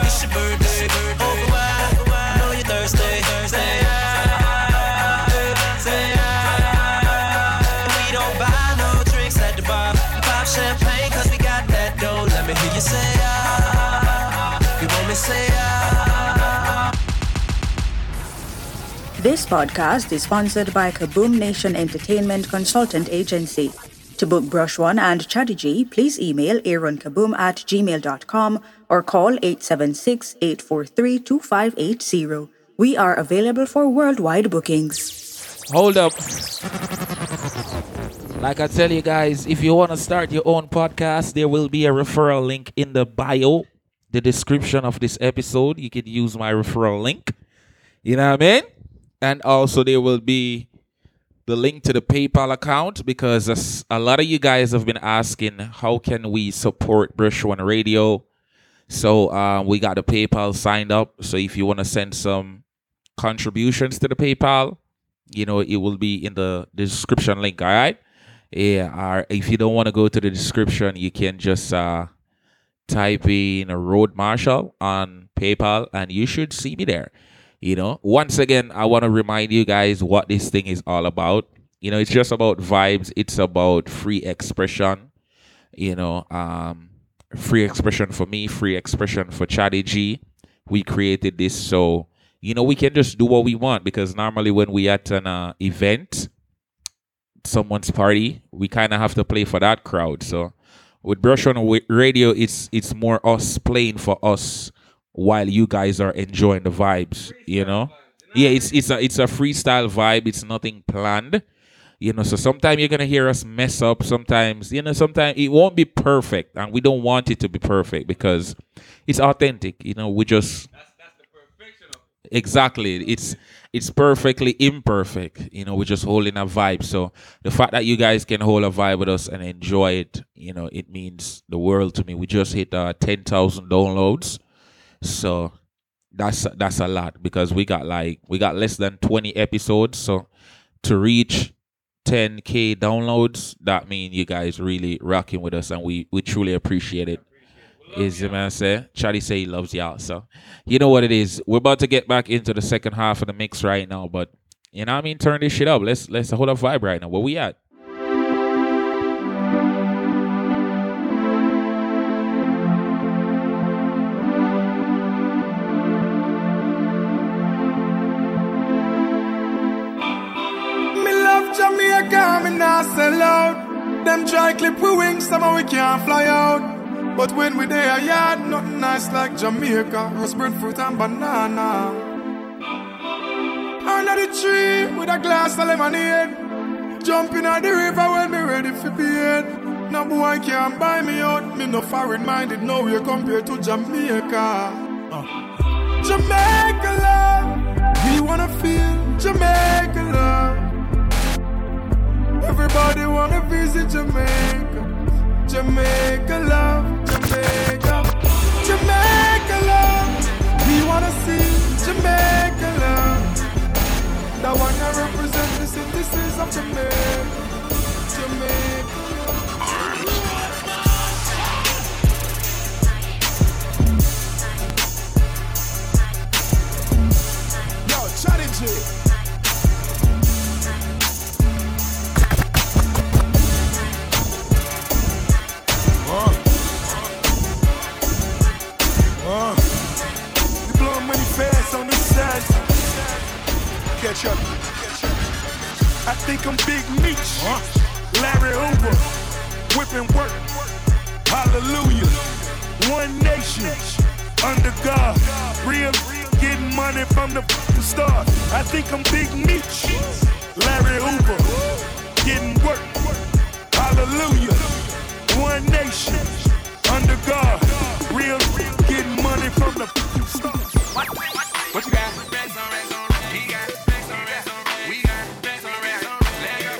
it's your birthday, over wide, I know you're Thursday. Champagne, cause we got that dough. Let me hear you say ah. You want me say ah. This podcast is sponsored by Kaboom Nation Entertainment Consultant Agency. To book Brush One and Chaddy G, please email aaronkaboom@gmail.com or call 876-843-2580. We are available for worldwide bookings. Hold up. Like I tell you guys, if you want to start your own podcast, there will be a referral link in the bio, the description of this episode. You could use my referral link. You know what I mean? And also there will be the link to the PayPal account, because a lot of you guys have been asking, how can we support Brush One Radio? So we got the PayPal signed up. So if you want to send some contributions to the PayPal, you know, it will be in the description link, all right? Yeah, or if you don't want to go to the description, you can just type in Road Marshal on PayPal and you should see me there. You know, once again, I want to remind you guys what this thing is all about. You know, it's just about vibes. It's about free expression, you know, free expression for me, free expression for Chaddy G. We created this so, you know, we can just do what we want, because normally when we at an event, someone's party, we kind of have to play for that crowd. So with Brush One Radio, it's more us playing for us while you guys are enjoying the vibes, you know? Yeah, it's a freestyle vibe. It's nothing planned, you know? So sometimes you're going to hear us mess up. Sometimes, you know, sometimes it won't be perfect, and we don't want it to be perfect because it's authentic, you know? We just... That's the perfection of it. Exactly. It's perfectly imperfect, you know? We're just holding a vibe. So the fact that you guys can hold a vibe with us and enjoy it, you know, it means the world to me. We just hit 10,000 downloads. So that's a lot, because we got less than 20 episodes. So to reach 10K downloads, that means you guys really rocking with us, and we truly appreciate it. Is the man say? Chaddy say he loves y'all. So you know what it is. We're about to get back into the second half of the mix right now, but you know what I mean, turn this shit up. Let's hold up vibe right now. Where we at? Them try clip we wings, somehow we can't fly out. But when we there, yeah, nothing nice like Jamaica. Roast breadfruit and banana. Under the tree with a glass of lemonade. Jumping at the river when me ready for bed. No boy can't buy me out. Me no foreign minded, no way compared to Jamaica. Jamaica love, we wanna feel Jamaica love. Everybody wanna visit Jamaica. Jamaica love, Jamaica. Jamaica love, we wanna see Jamaica love. That one I represent the citizens of Jamaica. Jamaica. Yo, Chaddy G. You blow money fast on the side. Catch up. I think I'm Big Meech. Larry Hoover. Whipping work. Hallelujah. One nation. Under God. Real. Getting money from the start. I think I'm Big Meech. Larry Hoover. Getting work. Hallelujah. One nation. Under God. Real. Getting money from the start. What you got? Benz on Benz on Benz. He got Benz on Benz on Benz. We got Benz on Benz on Benz. Let go.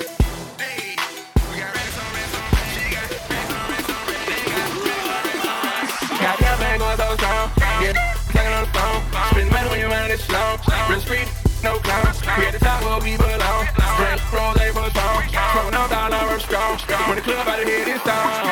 Hey, we got Benz on Benz on Benz. She got Benz on Benz on Benz. They got Benz on Benz on Benz. Goddamn, man, going so strong. Get taking on the phone. Spend money when your mind is slow. Real street, no clowns. We at the top where we belong. Drink, roll, they for strong. Throwing up dollar, I'm strong. When the club out of here, this song.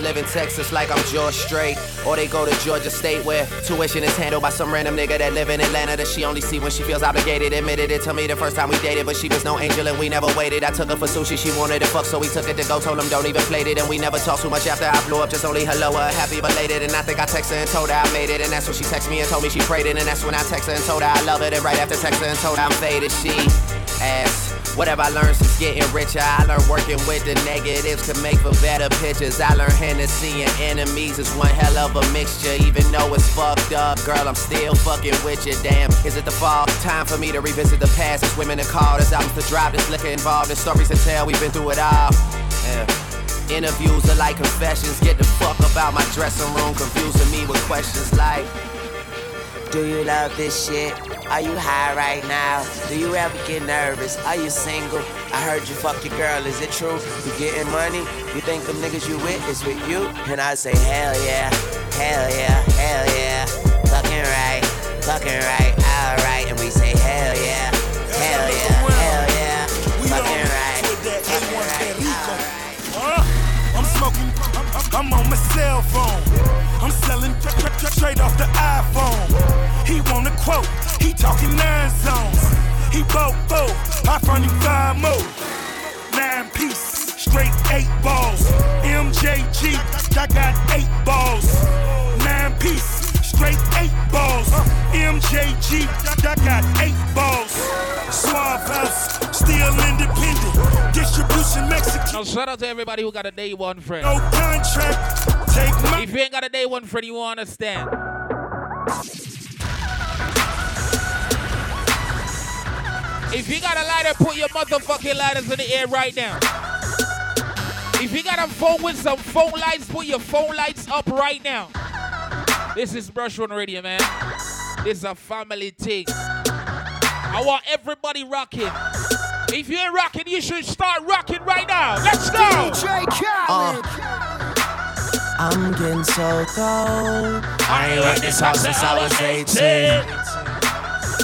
Live in Texas like I'm George Strait, or they go to Georgia State where tuition is handled by some random nigga that live in Atlanta that she only see when she feels obligated. Admitted it to me the first time we dated, but she was no angel and we never waited. I took her for sushi, she wanted to fuck, so we took it to go. Told him don't even plate it, and we never talked too much after I blew up. Just only hello or happy belated, and I think I texted and told her I made it, and that's when she texted me and told me she prayed it, and that's when I texted and told her I love it, and right after texted and told her I'm faded, she ass. Whatever I learned since getting richer, I learned working with the negatives could make for better pictures. I learned Hennessy and enemies is one hell of a mixture. Even though it's fucked up, girl, I'm still fucking with you, damn. Is it the fall? Time for me to revisit the past. It's women to call, there's albums to drop, there's liquor involved, there's stories to tell, we've been through it all. Yeah. Interviews are like confessions. Get the fuck about my dressing room, confusing me with questions like, do you love this shit? Are you high right now? Do you ever get nervous? Are you single? I heard you fuck your girl, is it true? You getting money? You think them niggas you with is with you? And I say hell yeah, hell yeah, hell yeah. Fucking right, alright. And we say hell yeah, hell yeah, hell yeah. Fucking right, fucking right, alright. I'm smoking, I'm on my cell phone. I'm selling straight off the iPhone. He want a quote, he talking 9 zones. He broke 4, I front him 5 more. 9 piece, straight 8 balls. MJG, I got 8 balls. 9 piece, straight 8 balls. MJG, I got 8 balls. Swap house, still independent. Distribution Mexican. Now shout out to everybody who got a day one friend. No contract. Take my. If you ain't got a day one friend, you won't understand. If you got a lighter, put your motherfucking lighters in the air right now. If you got a phone with some phone lights, put your phone lights up right now. This is Brush One Radio, man. This is a family thing. I want everybody rocking. If you ain't rocking, you should start rocking right now. Let's go! DJ Khaled. I'm getting so cold. I ain't left this house since I was 18.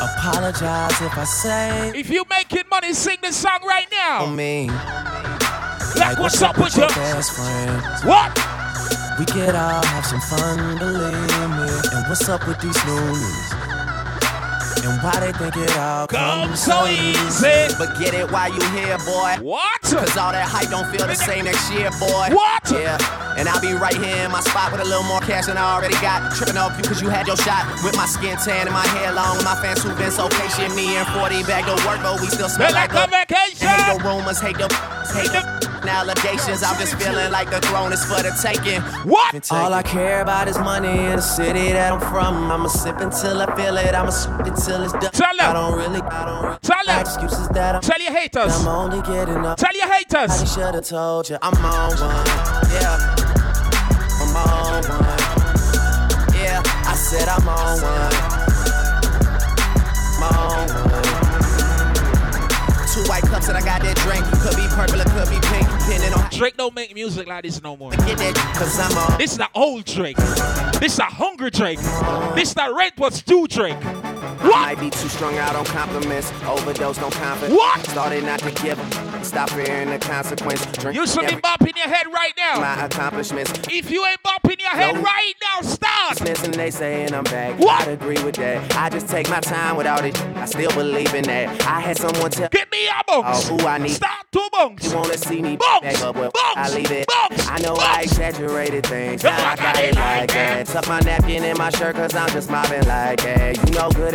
Apologize if I say. If you making money, sing this song right now. On me. Like what's up with your best friend? What? We could all have some fun, believe me. And what's up with these loonies? And why they think it all comes so easy. But get it while you here, boy. What? Cause all that hype don't feel the same next year, boy. What? Yeah, and I'll be right here in my spot with a little more cash than I already got. Tripping off you cause you had your shot. With my skin tan and my hair long. With my fans who've been so patient. Me and 40 back to work, but we still smell like a vacation. Hate the rumors, hate the allegations. I'm just feeling like the throne is for the taking. What? All I care about is money in the city that I'm from. I'ma sip until I feel it. I'ma sip until it's done. Tell them. I don't really tell excuses that I'm. Tell your haters. I'm only getting up. Tell your haters. I should have told you I'm on one. Yeah, I'm on one. Yeah, I said I'm on one. I'm on one. 2 white cups and I got that drink. Could be purple, it could be pink. Depending on Drake don't make music like this no more. Get that, cause I'm on. This is not old Drake. This is not hungry Drake. This is not red what's due Drake. What? Might be too strung out on compliments. Overdose on confidence. What? Started not to give them. Stop fearing the consequence. Drink you should be bopping your head right now. My accomplishments. If you ain't bopping your head right now, stop. And they saying I'm back. What? I agree with that. I just take my time with all this. I still believe in that. I had someone tell. Get me. Oh, I need. Stop 2 months. You wanna see me back up? Well, I leave it. I know I exaggerated things. I got it like that. Tuck my napkin in my shirt, cause I'm just mobbing like that. You know good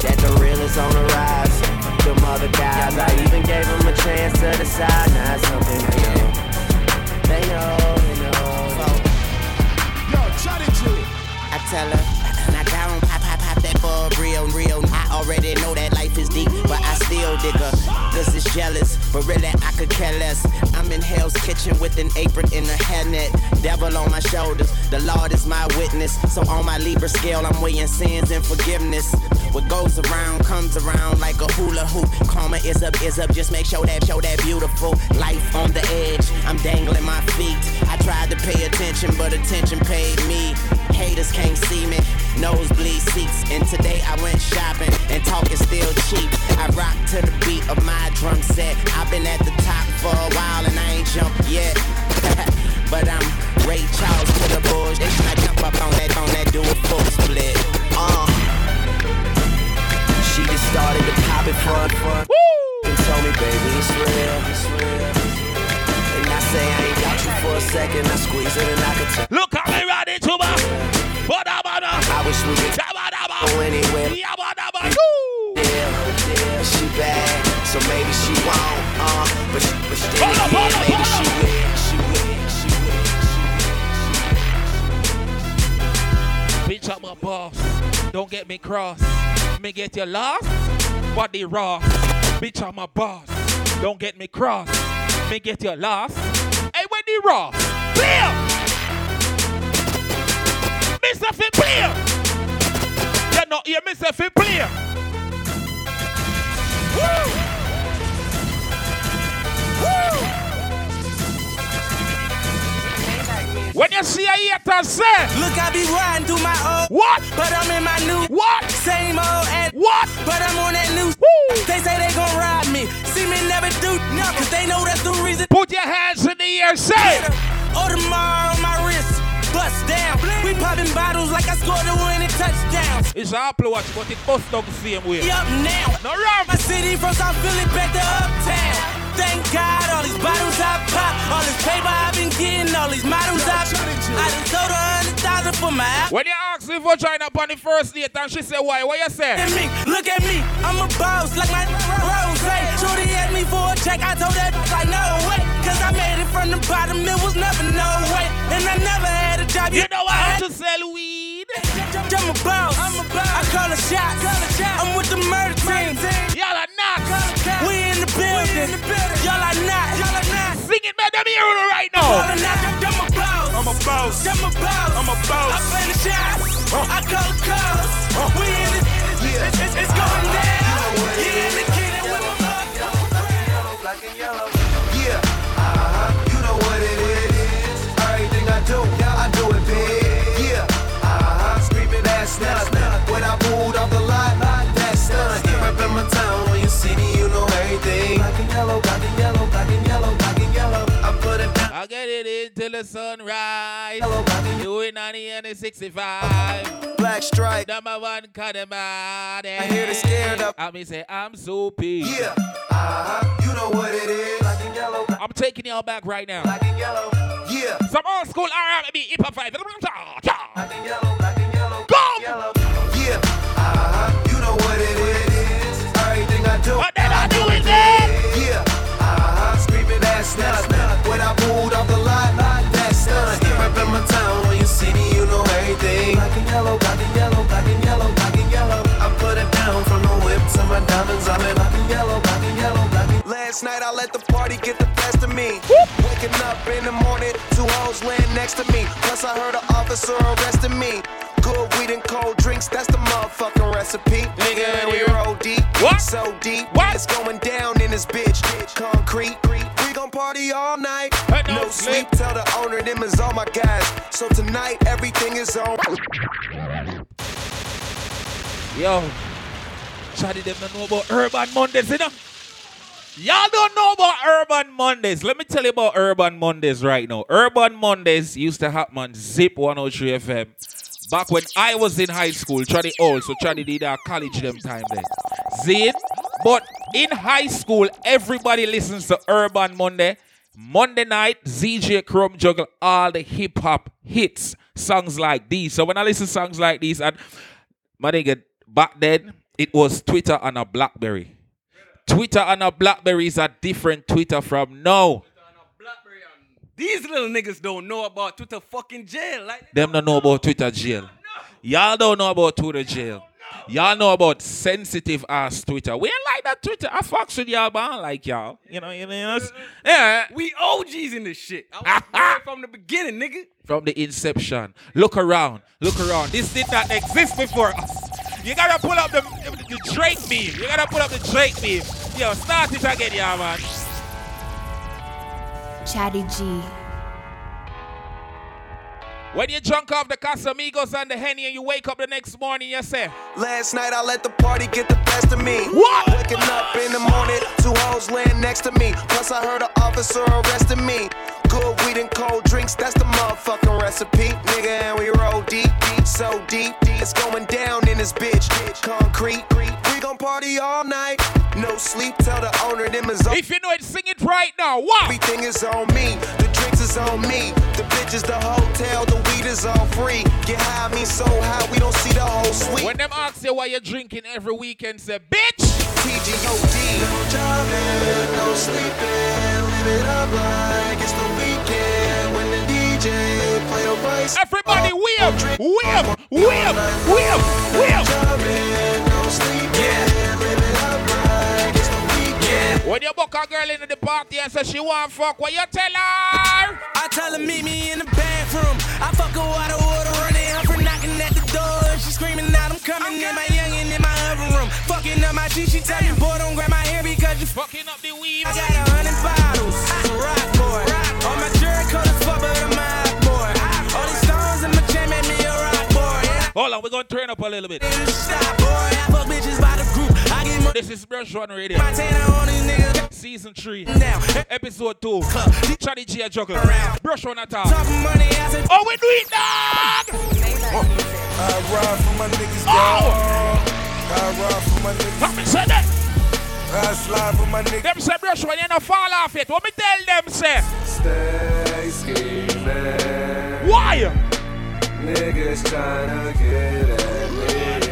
That the real is on the rise. The mother guys, I even gave them a chance to decide. Now it's something they know. They know, they know. Yo, Chaddy G. I tell her, knock down, pop that for real. I already know that life is deep, but I still dig her. This is jealous, but really I could care less. I'm in Hell's Kitchen with an apron and a hairnet. Devil on my shoulders, the Lord is my witness. So on my Libra scale, I'm weighing sins and forgiveness. What goes around comes around like a hula hoop. Karma is up, just make sure that, show that beautiful. Life on the edge, I'm dangling my feet. I tried to pay attention, but attention paid me. Haters haters can't see me. Nosebleed seats, and today I went shopping, and talk is still cheap. I rock to the beat of my drum set. I've been at the top for a while and I ain't jumped yet. But I'm Ray Charles to the bulls. They should not jump up on that do a full split. She just started to pop it front. Woo! And told me, baby, it's real, it's real. And I say I ain't got you for a second. I squeeze it and I can tell. Look how they ride it to my. But I wish we could go anywhere. Yeah, she bad, so maybe she won't. But she did it, maybe she will. Bitch, I'm a boss. Don't get me cross. Me get you lost. Body raw. Bitch, I'm a boss. Don't get me cross. Me get you lost. Hey, when they raw. Clear. Mr. Fit clear. You know, you Mr. Fit clear. Woo! Woo! When you see a hater say, look, I be riding through my old. What? But I'm in my new. What? Same old and. What? But I'm on that new. Woo! They say they gon' rob me. See me never do nothing. Cause they know that's the reason. Put your hands in the air, say. Audemars on my wrist. Bust down. We popping bottles like I scored a winning touchdown. It's an Apple Watch, but it bust down the same way. Up now. No wrong. My city from South Philly back to Uptown. Thank God, all these bottles I pop, all this paper I've been getting, all these models I pop. I done sold 100,000 for my app. When you ask me for China on the first date and she said, why? What you say? Look at me, I'm a boss like my rose. Shorty asked me for a check, I told her like no way. Cause I made it from the bottom, it was never no way. And I never had a job. You know I had to sell weed. I'm a boss. I call a shot. I'm with the murder team. Y'all are not. We in the building. Y'all are not. Sing it, man. Let me hear it right now. I'm a boss. I'm a boss. I play the shots. I call the calls. We in it. It's going down. You in the kitchen with my mouth. Black and yellow. Yeah. You know what it is. Everything I do it big. Yeah. Screaming ass nuts. When I pulled off the lot, that's done. Here up in my town, on your city, you know everything. Black and yellow, black and yellow, black and yellow, black and yellow. I put it down. I get it in till the sunrise. Do it 90 and the 65. Black Strike. Number one, cut him out. I hear the scared up. I mean, say, I'm so peace. Yeah, you know what it is. Black and yellow. I'm taking y'all back right now. Black and yellow. Yeah. Some old school R&B, hip hop vibe. Black and yellow, black and yellow. Go! Yellow. Yeah, you know what it is. Everything I do, what I do is it. Yeah, screaming ass nuts. When I pulled off the lot, that's done. Here up in my town, on your city, you know everything. Black and yellow, black and yellow, black and yellow, black and yellow. I put it down from the whip to my diamonds. I'm in black and yellow, black and yellow, black and yellow. Last night I let the party get the best of me. Whoop. Waking up in the morning, two hoes laying next to me. Plus I heard an officer arresting me. Good weed and cold drinks, that's the motherfucking recipe. Nigga, and we roll deep, what? So deep, what? It's going down in this bitch, concrete. We gon' party all night, no sleep. Tell the owner, them is all my guys. So tonight, everything is on. Yo, Chaddy, them don't know about Urban Mondays, you know? Y'all don't know about Urban Mondays. Let me tell you about Urban Mondays right now. Urban Mondays used to happen on Zip 103 FM. Back when I was in high school, Chaddy also, Chaddy did our college them time then. Zin, but in high school, everybody listens to Urban Monday. Monday night, ZJ Chrome juggle all the hip-hop hits, songs like these. So when I listen to songs like these, and my nigga, back then, it was Twitter and a Blackberry. Twitter and a Blackberry is a different Twitter from now. These little niggas don't know about Twitter fucking jail. Like, them don't know about Twitter jail. Y'all don't know about Twitter jail. Y'all know about sensitive ass Twitter. We ain't like that Twitter. I fucks with y'all, but I don't like y'all. You know. Yeah. We OGs in this shit. I was from the beginning, nigga. From the inception. Look around. This did not exist before us. You gotta pull up the Drake meme. Yo, start it again, y'all, man. Chaddy G. When you drunk off the Casamigos and the Henny and you wake up the next morning, you say, last night I let the party get the best of me. What? Waking up in the morning, two hoes laying next to me. Plus I heard an officer arresting me. Good weed and cold drinks, that's the motherfucking recipe. Nigga, and we roll deep, deep, so deep. It's going down in this bitch, concrete. We gon' party all night. No sleep, tell the owner them is on. If you know it, sing it right now. What? Everything is on me. The drinks is on me. The bitches, the hotel, the weed is all free. Get high, me so high, we don't see the whole suite. When them ask you why you're drinking every weekend, say, bitch! TGOD. No jobbing, no sleeping, live it up like it's the weekend. When the DJ play the bass. Everybody, we up! No sleeping, live it up like it's the weekend. When you book a girl into the party and say she want fuck, what you tell her? I tell her meet me in the bathroom. I fuck her out of order, running up for knocking at the door. She screaming out, I'm coming in my youngin' in my oven room. Fucking up my G, she tell me, boy, don't grab my hair because you fucking up the weed. I got 100 bottles, it's a rock boy. All my jerk coat is fuck, but I'm a hot boy. All these stones in my chain made me a rock boy. Hold on, we're gonna turn up a little bit. Stop, boy. I fuck bitches by the group. I get more. This is Brush One Radio. Season 3, now, Episode 2. Chaddy G a juggle. Brush One at all. Oh, we do it, dog! I ride for my niggas, dog. I ride for my niggas. Let me say that. I slide for my niggas. Them say Brush One, you don't fall off it. What me tell them, say? Stay scheming. Why? Niggas tryna get at me.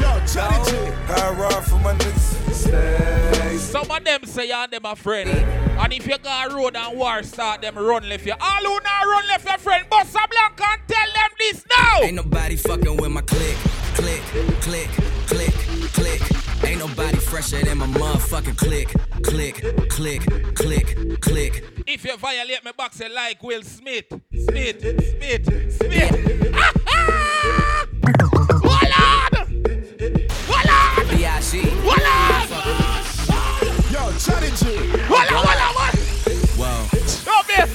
Yo, Chaddy G. I ride for my niggas. Stay. Some of them say you and them a friend. And if you got a road and war, start them run left you. All who not run left your friend, Bossa Blanca, and tell them this now. Ain't nobody fucking with my click, click, click, click, click. Ain't nobody fresher than my motherfucking click, click, click, click, click. If you violate my box, you like Will Smith. Smith. Ah, ah! Hold on! B.I.G. Whoa.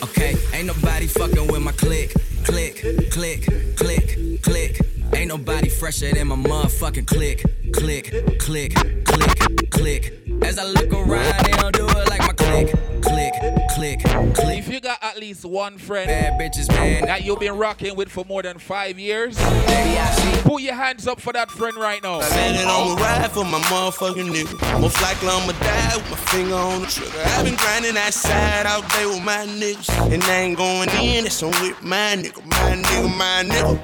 Okay, ain't nobody fucking with my click, click, click, click, click. Ain't nobody fresher than my motherfucking click, click, click, click, click. As I look around, they don't do it like my click, click, click, click. If you got at least one friend, bad bitches, man, that you've been rocking with for more than 5 years, put your hands up for that friend right now. Said it on a ride for my motherfucking nigga. Most likely I'ma die with my finger on the trigger. I've been grinding outside all day with my niggas, and I ain't going in. It's on with my nigga, my nigga, my nigga.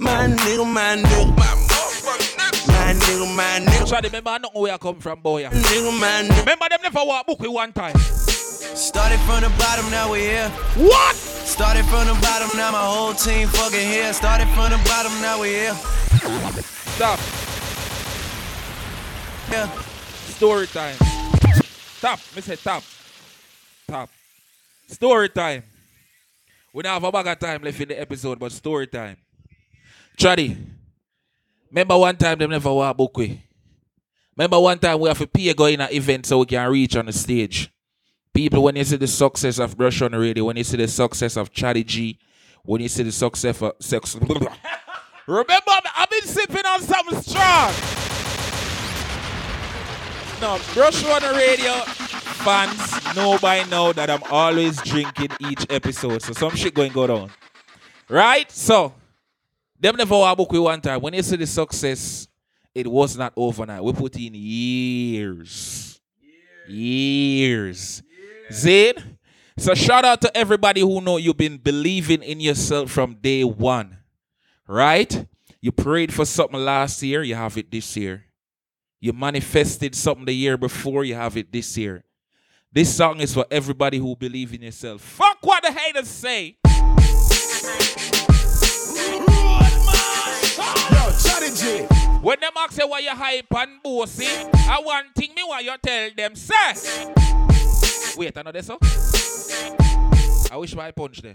My nigga, my nigga, my motherfucking nigga. My nigga, my nigga. Try to remember nothing where I come from, boy. My nigga, my nigga. Remember them never walk book with one time. Started from the bottom, now we're here. What? Started from the bottom, now my whole team fucking here. Started from the bottom, now we're here. Stop. Yeah. Story time. Stop. Me say stop. Stop. Story time. We don't have a bag of time left in the episode, but story time. Chaddy, remember one time them never walk book we? Remember one time we have to pay go in an event so we can reach on the stage. People, when you see the success of Brush Wan Radio, when you see the success of Chaddy G, when you see the success of sex. Remember, I've been sipping on something strong. Now, Brush Wan Radio fans know by now that I'm always drinking each episode, so some shit going to go down. Right? So, them never walk book with one time. When you see the success, it was not overnight. We put in years. Zed? So shout out to everybody who know you've been believing in yourself from day one. Right? You prayed for something last year, you have it this year. You manifested something the year before, you have it this year. This song is for everybody who believes in yourself. Fuck what the haters say. When them ask you why you hype and bossy, I want thing me why you tell them, sir. Wait, I know this, so? I wish my punch there.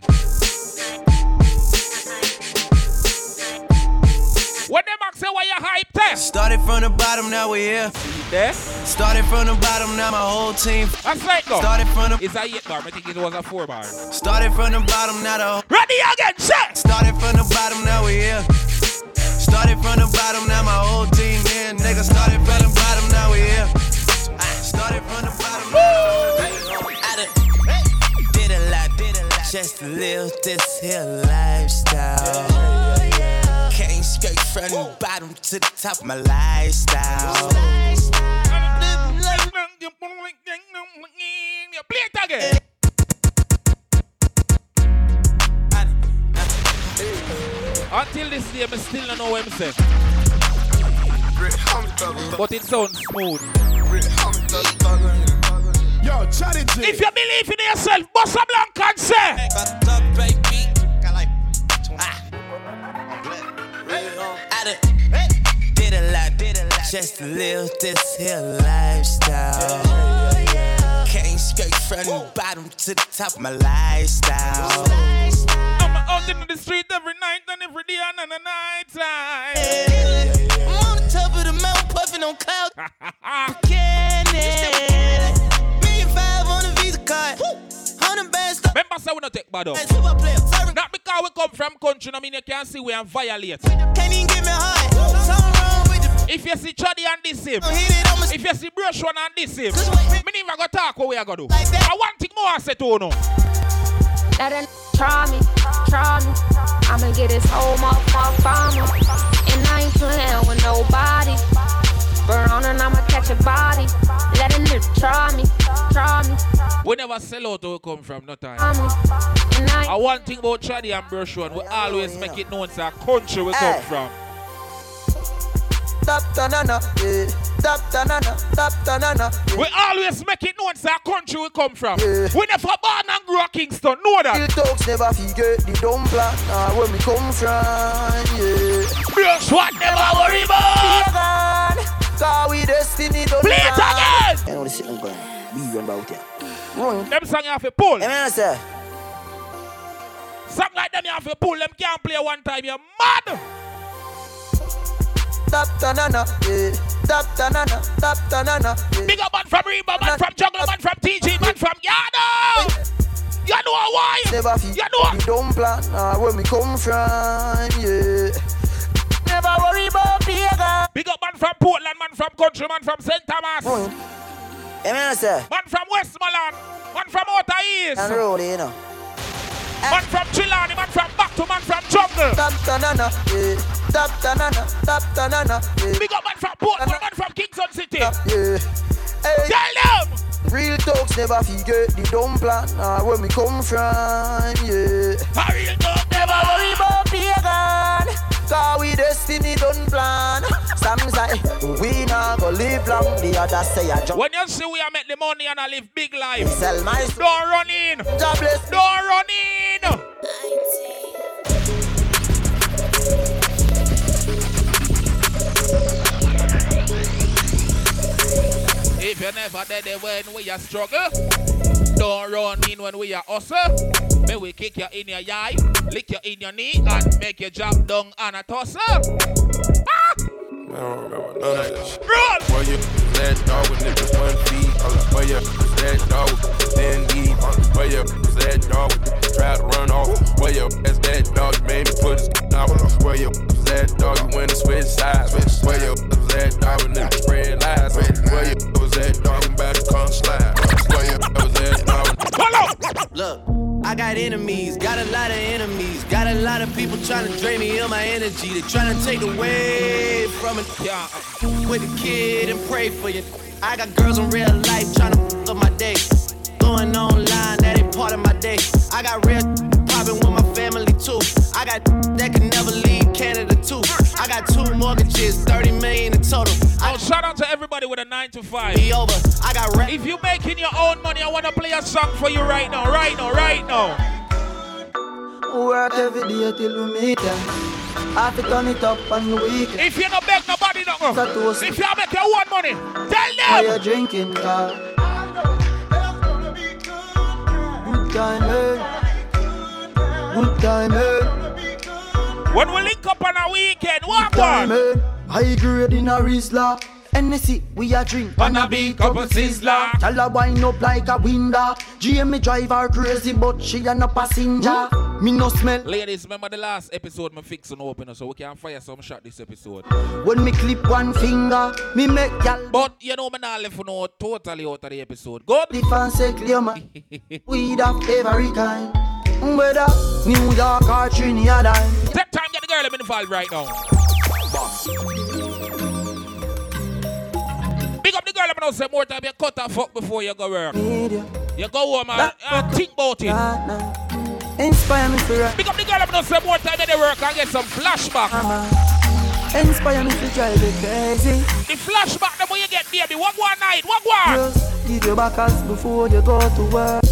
When them ask you why you hype, test. Started from the bottom, now we're here. There? Started from the bottom, now my whole team. That's right though. Started from the... It's a 8-bar, I think it was a 4-bar. Started from the bottom, now the... Ready again, check! Started from the bottom, now we here. Started from the bottom, now my whole team in. Nigga, started from the bottom, now we here. Started from the bottom, now we here. Did a lot, just to live this here lifestyle. Oh, yeah. Came straight from the bottom to the top of my lifestyle. Play it again. Until this day, I still don't know what I'm saying. But it sounds smooth. Yo, Chaddy G. If you believe in yourself, bossa blanca and say. I did a lot, just to live this here lifestyle. Came straight from the bottom to the top of my lifestyle. I'm out in the street every night and every day and on the night time. Yeah. I'm on the top of the mountain puffing on cloud. Me and five on the Visa card. 100 bands. Remember, so we don't take bad off. Not because we come from country, I mean you can't see we are violate. Can't even give me high. If you see Chaddy and this him, if you see Brush One and this him, me never go talk what we are gonna do. Like I want thing more I say to no. That ain't try me. I'ma get this whole motherfucker from me. And I ain't playing with nobody. Burn on and I'ma catch a body. Let a nigga try me. We never sell out where we come from, no time. I want thing about Chaddy and Brush One, we always make it known to our country we come from. We always make it known to our country we come from. Yeah. We never born and grew up Kingston, know that. The dogs never forget the dumb black where we come from. Yeah. Brush One never worry about. Cause we destiny don't. Play it again. I know the shit I'm going. We run about it. Them song you have a pull. Amen, sir. Something like them you have a pull. Them can't play one time. You're mad. Big up man from Reba, man from Juggler, man from TG, man from Yano. You know why? You know we don't plan where we come from. Yeah. Never worry about Piega. Big up man from Portland, man from Country, man from St. Thomas. Amen, sir. Man from Westmoreland, man from Outer East. And road, you know. Man from Chilani, man from back to man from Jungle. Yeah. Big up man from Portland, man from Kingston City. Yeah. Hey. Tell them! Real talks never forget the dumb plan where we come from. Yeah. A real talk never worry about the gun. Cause we destiny don't plan. Some say we not go live long. The other say I jump. When you see we are make the money and I live big life, sell my soul. Don't run in. Jobless. Don't run in. If you never dead when we are struggle, don't run in when we are hustle. May we kick you in your eye, lick you in your knee, and make you drop down on a tosser. Ah! I don't remember none of that shit. Run! Well, you last dog with niggas 1 feet. I'm the player, last dog with Ben D. I'm the player, last dog with try to run off. Well, you as that dog, you made me put his out. Well, you last dog, you went to switch sides. Well, you last dog with niggas spread lies. Well, you was that dog, I'm about to come slide. Well, you was that dog. Hold on! Look. I got enemies, got a lot of enemies. Got a lot of people trying to drain me of my energy. They trying to take away from it. Quit a kid and pray for you. I got girls in real life trying to f*** up my day. Going online, that ain't part of my day. I got real popping with my family too. I got that can never leave Canada too. I got 2 mortgages, 30 million in total. Shout out to everybody with a 9 to 5. Be over. I got rent. If you're making your own money, I want to play a song for you right now. Work every day till we meet them. I have to turn it up on the weekend. If you don't beg nobody, don't go. If you make your own money, tell them. You're drinking, car. I know there's gonna be good time. Good time. When we link up on a weekend, what one? High grade in a Rizla, Hennessy, we a drink. Wanna be couple sizzler. Tell her wind up like a window. Jamie drive her crazy, but she a no passenger. Me no smell. Ladies, remember the last episode me fix and open, so we can fire some shot this episode. When me clip one finger, me make y'all. But you know me not left for no totally out of the episode. Good. The fans say clear man, weed of every kind. Whether New York or Trinidad. Take time, get the girl I'm in the vibe right now. Big up the girl I'm gonna say more time. You cut a fuck before you go work. You go home and think about it. Inspire me for it. Big up the girl I'm gonna say more time. They work and get some flashback. Inspire me to drive it crazy. The flashback the way you get baby. Walk one night, walk one. Just give your backers before you go to work.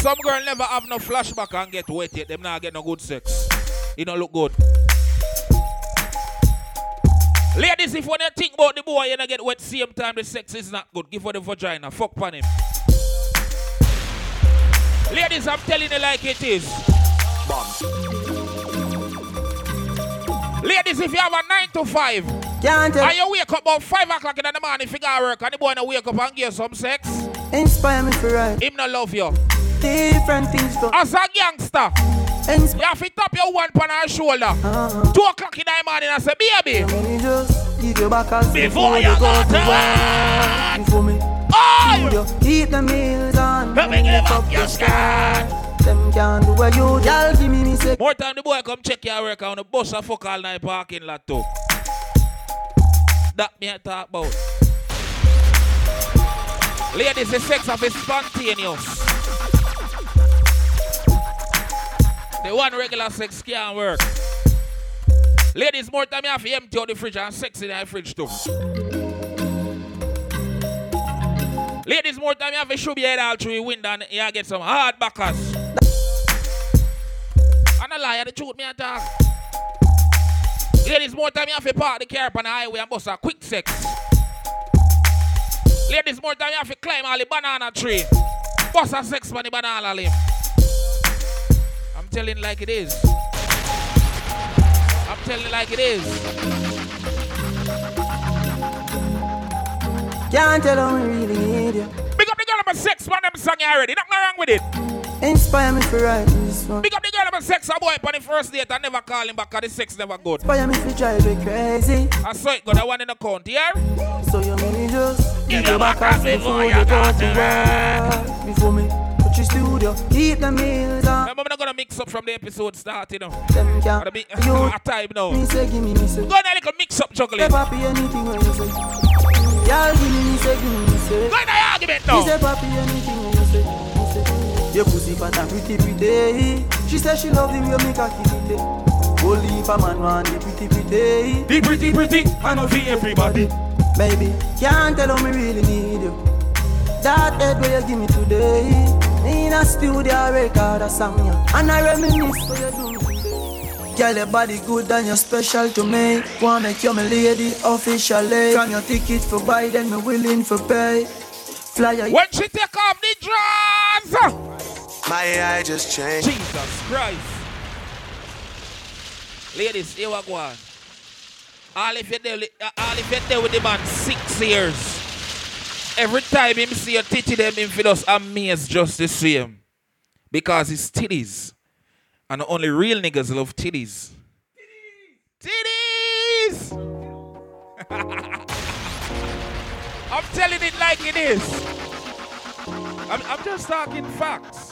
Some girl never have no flashback and get wet yet. Them not get no good sex. It don't look good. Ladies, if when you think about the boy, you don't get wet same time, the sex is not good. Give her the vagina. Fuck pan him. Ladies, I'm telling you like it is. Bam. Ladies, if you have a 9 to 5, and you wake up about 5 o'clock in the morning, if you got work, and the boy don't wake up and give some sex, inspire me for right. Him no love you. Different things though. As a gangster, you have to tap your one pan on her shoulder. 2 o'clock in the morning and say, baby, before you go to work, for me. Oh, eat the meals and give up your sky. Them can do what you tell me. More time the boy come check your work on the bus and fuck all night parking lot too. That me I talk about. Ladies, the sex of is spontaneous. The one regular sex can't work. Ladies, more time you have to empty out the fridge and sex in the fridge too. Ladies, more time you have to shoot your head out through your window and you get some hard backers. And a liar, the truth me and talk. Ladies, more time you have to park the car up on the highway and bust a quick sex. Ladies, more time you have to climb all the banana tree. Bust a sex on the banana limb. Telling like it is. I'm telling like it is. Can't tell how we really need you. Big up the girl about sex, one them song you already. Nothing wrong with it. Inspire me for right this one. Big up the girl about sex, a boy on the first date. I never call him back because the sex never good. Inspire me for drive me crazy. I saw it good. I want in the county, yeah? So you mean just give your back up before you go to work. Before me. Studio, eat the meals. I'm not gonna mix up from the episode start, you know. A time now. Me say, give me, say. We're going a little mix up juggling. Papi, anything when you say. Y'all give me, say. Go in the argument now. Me say, papi, anything when you say. Your pussy fat and pretty, pretty. She said she loved him, you make her kitty. Only for man, man, the pretty, pretty. The pretty, pretty, I know for everybody. Baby, can't tell how me really need you. That head where you give me today. In a studio record a song, yeah. And I reminisce for you do. Girl, your body good and you're special to me. Wanna make you my lady officially. From your ticket for buy, then me willing for pay. Fly your... When she take off the drums, my eye just changed. Jesus Christ. Ladies, here we go on. All if you deal with the man 6 years. Every time him see your titty, them him feel us amazed just the same. Because it's titties. And only real niggas love titties. Titties! I'm telling it like it is. I'm just talking facts.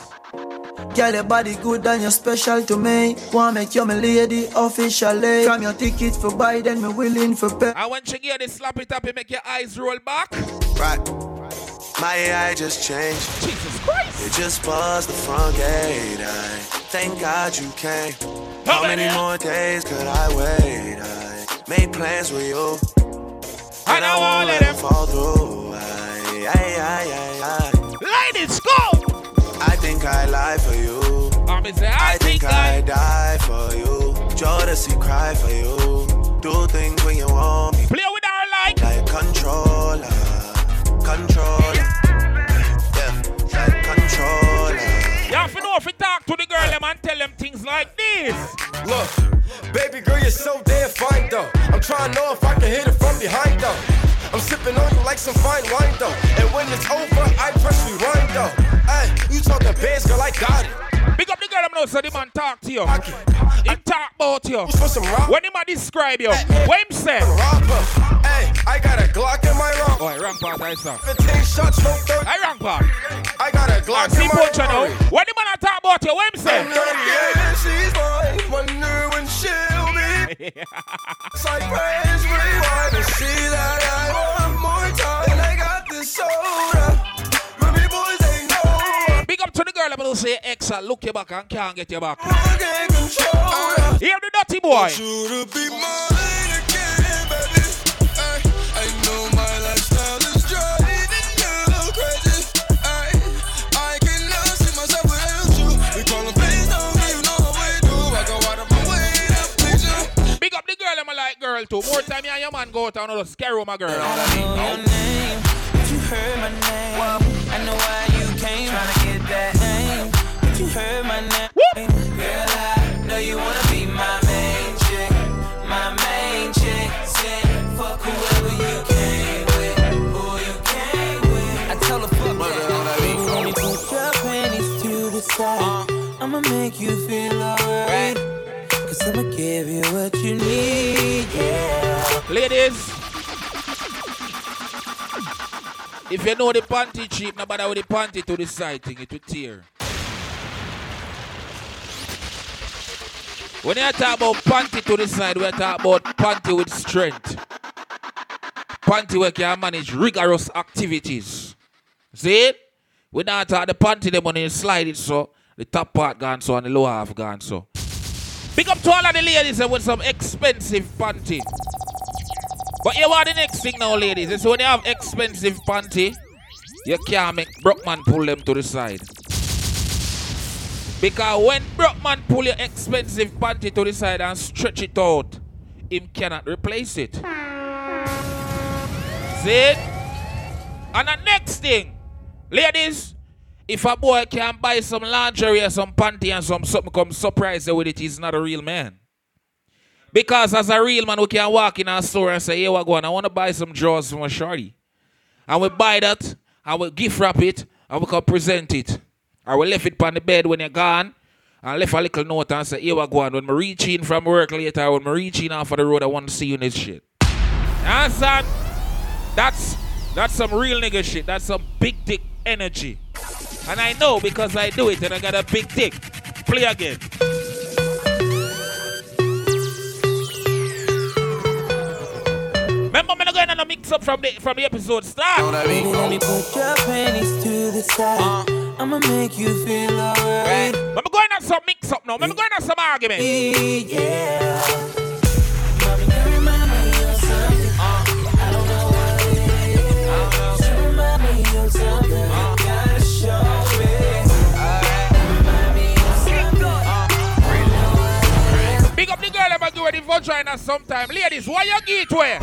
Girl, your body good and you're special to me. Wanna make you my lady officially. From your ticket for buy, then me willing for pay. And when she hear this slap it up, it make your eyes roll back. Right. My eye just changed. Jesus Christ. It just buzzed the front gate. I thank God you came. How many more days could I wait? I made plans with you. And I won't let them fall through. Ladies, go! I think I lie for you. I think I die for you. Jodeci cry for you. Do things when you want me. Play with our life. Like controller. Yeah, like controller. You have to know if you talk to the girl them and tell them things like this. Look, baby girl, you're so damn fine though. I'm I'm trying to know if I can hit it from behind though. I'm sipping on you like some fine wine though. And when it's over, I press rewind though. Hey, you talking bands, girl, I got it. Big up the girl, I'm not so the man talk to you. He talk about you. When him a describe you, what him say? Hey, I got a Glock in my rock. Oh, wrong part, I saw. 15 shots, no 30. I wrong part. I got a Glock in my rock. When him a talk about you, what him say? Yeah, she's mine. Wonder when she'll be. It's like praise rewind to see that I want more time. And I got this soda. Up to the girl, I'm gonna say, Exa, look your back and can't get your back. Hear the dirty boy. I know my lifestyle is driving you crazy. I cannot see myself without you. We call them please don't you know how I do. I go out of my way to please you. Big up the girl, I'm a like girl too. More time you and your man go out and scare with my girl. I know your name, but you heard my name. Well, I know why you came trying to that name, but you heard my name. Woo! Girl, I know you wanna be my main chick. My main chick. Say, fuck whoever you came with. Who you came with. I tell her, fuck that. You put your panties to the side. I'ma make you feel alright. Cause I'ma give you what you need, yeah. Ladies, if you know the panty cheap, no bother with the panty to the side thing, it will tear. When you talk about panty to the side, we talk about panty with strength. Panty where can manage rigorous activities. See it? We not talk the panty them when you slide it so, the top part gone so and the lower half gone so. Pick up to all of the ladies with some expensive panty. But you want the next thing now, ladies. It's when you have expensive panty, you can't make Brockman pull them to the side. Because when Brockman pull your expensive panty to the side and stretch it out, him cannot replace it. See it? And the next thing, ladies, if a boy can buy some lingerie or some panty and some something come surprise you with it, he's not a real man. Because as a real man, we can walk in our store and say, here we go, and I want to buy some drawers from a shorty. And we buy that, and we gift wrap it, and we can present it. And we left it on the bed when you're gone, and left a little note and say, here we go, and when I reach in from work later, when I reach in off of the road, I want to see you in this shit. Understand? That's some real nigga shit. That's some big dick energy. And I know because I do it, and I got a big dick. Play again. Remember, I'm going to mix up from the episode start. Baby, let me put your panties to the side. I'ma make you feel alright. I'm going to some mix up now. I'm going to some argument. Yeah. Mommy, you remind me of something. I don't know what it is. You remind me of something. Gotta show it. Remind me of something. I don't know what it is. Big up the girl that might do it in vagina sometime. Ladies, why you get where?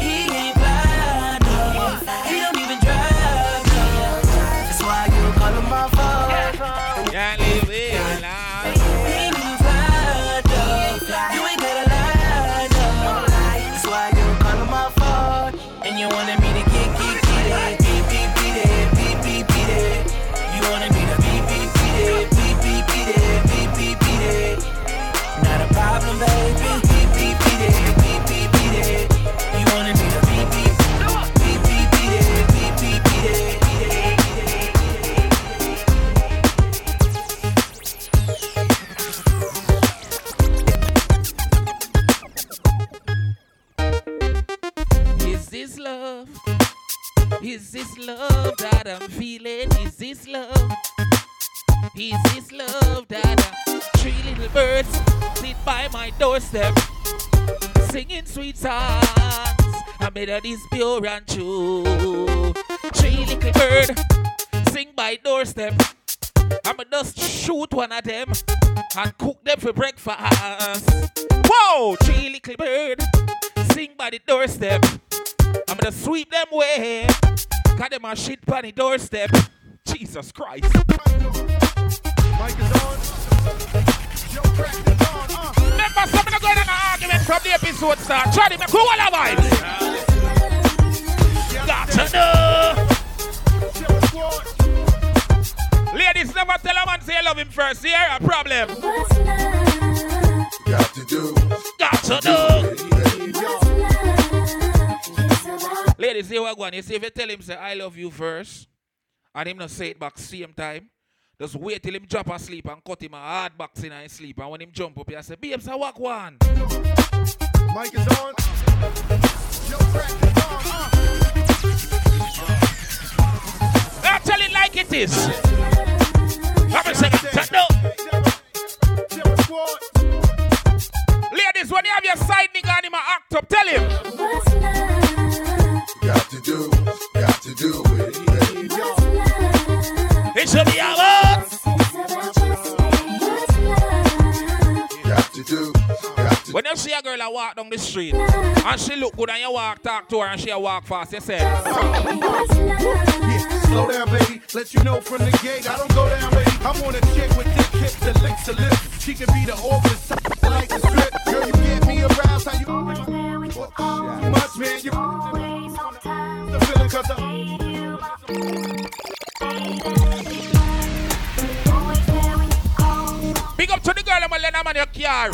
He don't even drive, no. That's why you call him my phone. Can't leave it alone. He ain't even fly, no. You ain't gotta lie, no. That's why you call him my phone. And you wanted me to get it. Beep, beat it. You wanted me to beep, beat it. Not a problem, baby. Is this love that I'm feeling? Is this love? Is this love that I'm... Three little birds sit by my doorstep, singing sweet songs, and melodies pure and true. Three little birds sing by doorstep. I'ma just shoot one of them and cook them for breakfast. Whoa! Three little birds sing by the doorstep. I'ma just sweep them away. Got them a shit on the doorstep. Jesus Christ. Mic is on. Yo, crack is on. Remember, something going on an argument from the episode. so it's not trying to make cool all alive. Got to know. Ladies, never tell a man say you love him first. Here a problem. Got to do. Got to know. Ladies, here we go. You see, if you tell him say I love you first, and him not say it back same time, just wait till him drop asleep and cut him a hard box in his sleep. And when him jump up, he say, babes, I walk one. Mic is on. Now tell it like it is. Have a second. Ladies, when you have your side nigga and him act up, tell him. Got to do it. It should be ours. Got to do. When you see a girl that walk down the street and she look good and you walk, talk to her and she walk fast, you say, yeah, slow down, baby. Let you know from the gate. I don't go down, baby. I want a chick with thick hips and licks her lips. She can be the oldest. I like the strip. Girl, you get me aroused. How you too much, man. You always on time. The feeling cause Big up to the girl I'm going to let her man your car.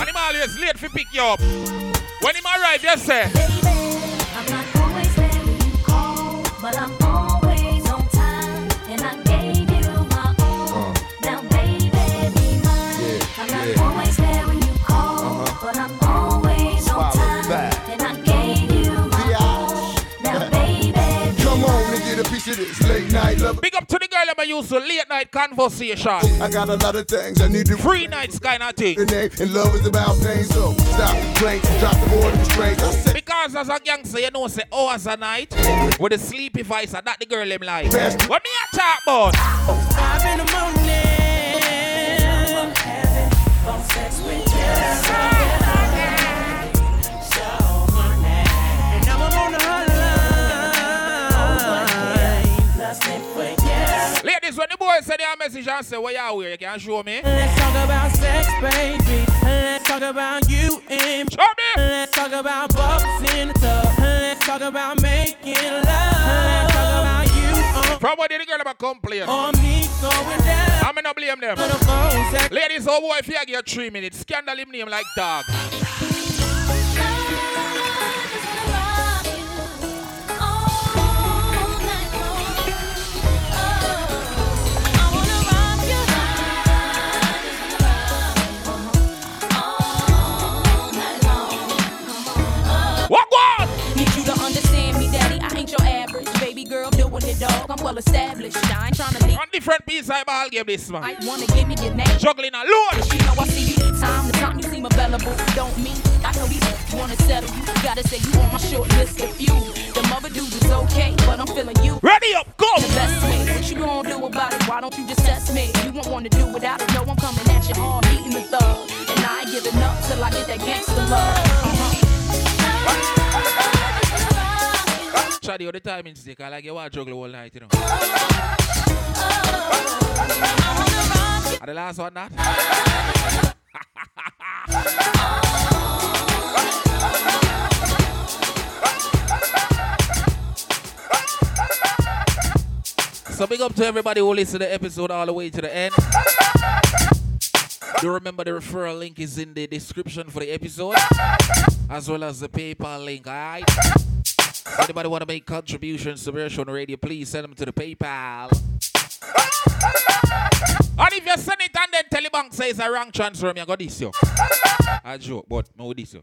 And him always late for pick you up. When him arrive, yes sir. Baby, I'm not always there when you call, but I'm always on time. And I gave you my all. Now baby, be mine. Yeah, I'm not always there when you call, but I'm always on time. Back. And I gave you my all. Now baby, come on and get a piece of this late night love. Big up to the girl I'm used to late night conversation. I got a lot of things I need to free nights kind of thing. And love is about pain, so stop the complaints, drop the board and straight. Because as a gangster, you know, say hours a night with a sleepy voice, and that the girl him like. Best. What me a talk about? I've been a morning having fun sex with you. When the boy send you a message and say, what you wear, you can show me. Let's talk about sex, baby. Let's talk about you and show me. Let's talk about bubbles in the tub. Let's talk about making love. Let's talk about you on. From where did the girl ever complain? On me going down. I'm gonna blame them. Ladies, oh boy, if you get 3 minutes, scandal him name like dog. Dog, I'm well established. Now, I ain't trying to leave. On different piece, I'll give this man. I want to give me your name. Juggling a lot. You know I see you time to time. You seem available. Don't mean I know you want to settle. You gotta say you on my short list of few. The mother dude is okay, but I'm feeling you. Ready up, go. The best way. What you gonna do about it? Why don't you just test me? You won't want to do without it. No, I'm coming at you all eating the thug, and I ain't giving up till I get that gangster love. Chaddy, all the time in sick. I like you want to juggle all night, you know. And the last one, that? So big up to everybody who listened to the episode all the way to the end. Do remember the referral link is in the description for the episode, as well as the PayPal link, alright? Anybody want to make contributions to Brush One Radio, please send them to the PayPal. And if you send it and then tell the bank says a wrong transfer, I got this yo. I joke, but no this yo.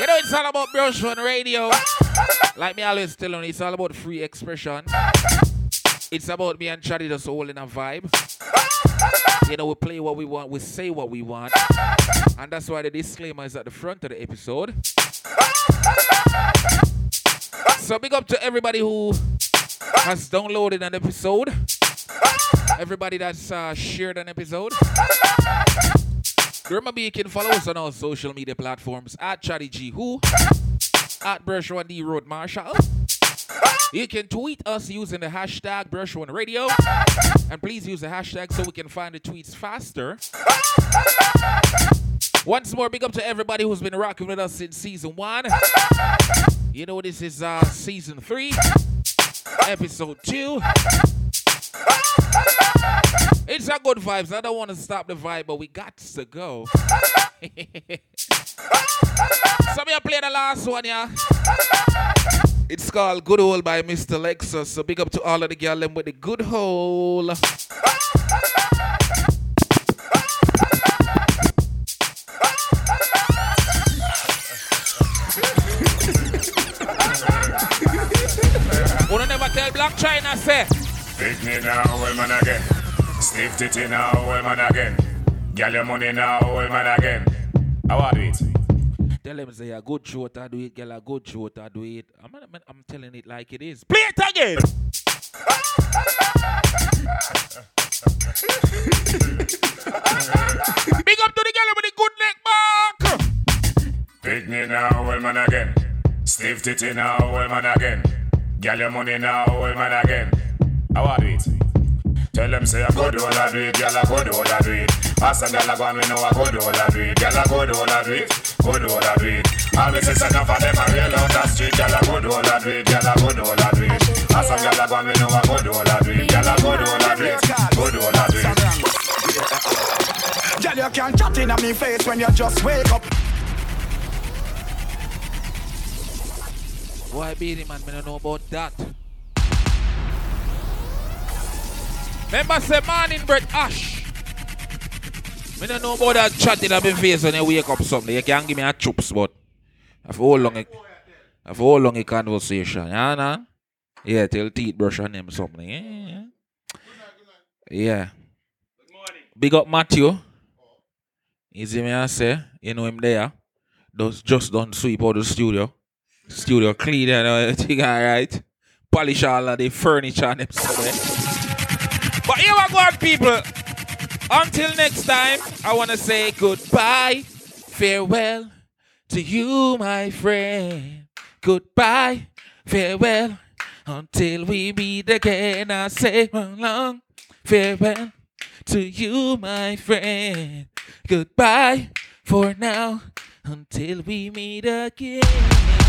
You know it's all about Brush One Radio. Like me always tell you, it's all about free expression. It's about me and Chaddy just holding a vibe. You know, we play what we want, we say what we want. And that's why the disclaimer is at the front of the episode. So big up to everybody who has downloaded an episode, everybody that's shared an episode. Remember, you can follow us on all social media platforms at Chaddy G Who, at Brush One D Road Marshal. You can tweet us using the hashtag Brush One Radio, and please use the hashtag so we can find the tweets faster. Once more, big up to everybody who's been rocking with us since season 1. You know, this is season 3, episode 2. It's a good vibes. I don't want to stop the vibe, but we got to go. So me play the last one, yeah. It's called Good Hole by Mr. Lexus. So big up to all of the girl them with the good hole. Wanna never tell Black China, say. Pick me now, old man again. Stiff titty now, old man again. Get your money now, old man again. How are you? Tell him, say, a good shot, I do it, girl, a good shot, I do it. I'm telling it like it is. Play it again! Big up to the girl with the good neck back! Pick me now, old man again. Stiff titty now, old man again. Get your money now, old man again. How are it? Tell them say a good all I do it, girl a good all I do it. Pass and girl a gone, we know a good all I do it, girl a good all I do it, good all I do it. Always say enough of them a real out the street, girl a good all I do it, girl a good all I do it. Pass and girl a gone, we know a good all I do it, girl a good all I do it, good all I do it. Girl you can't chat in on me face when you just wake up. Why be the man, I don't know about that. Remember, say morning bread ash. I don't know about that chatting up in face when you wake up something. You can give me a chups, but I've all long a conversation, yeah, nah? Yeah, till teeth brush on them something. Yeah. Yeah. Good morning. Big up Matthew. You see me I say, you know him there. Just don't sweep out the studio. Studio clean and everything, alright. Polish all of the furniture and them stuff. But here we go, people. Until next time, I want to say goodbye. Farewell to you, my friend. Goodbye. Farewell. Until we meet again, I say long farewell to you, my friend. Goodbye for now. Until we meet again.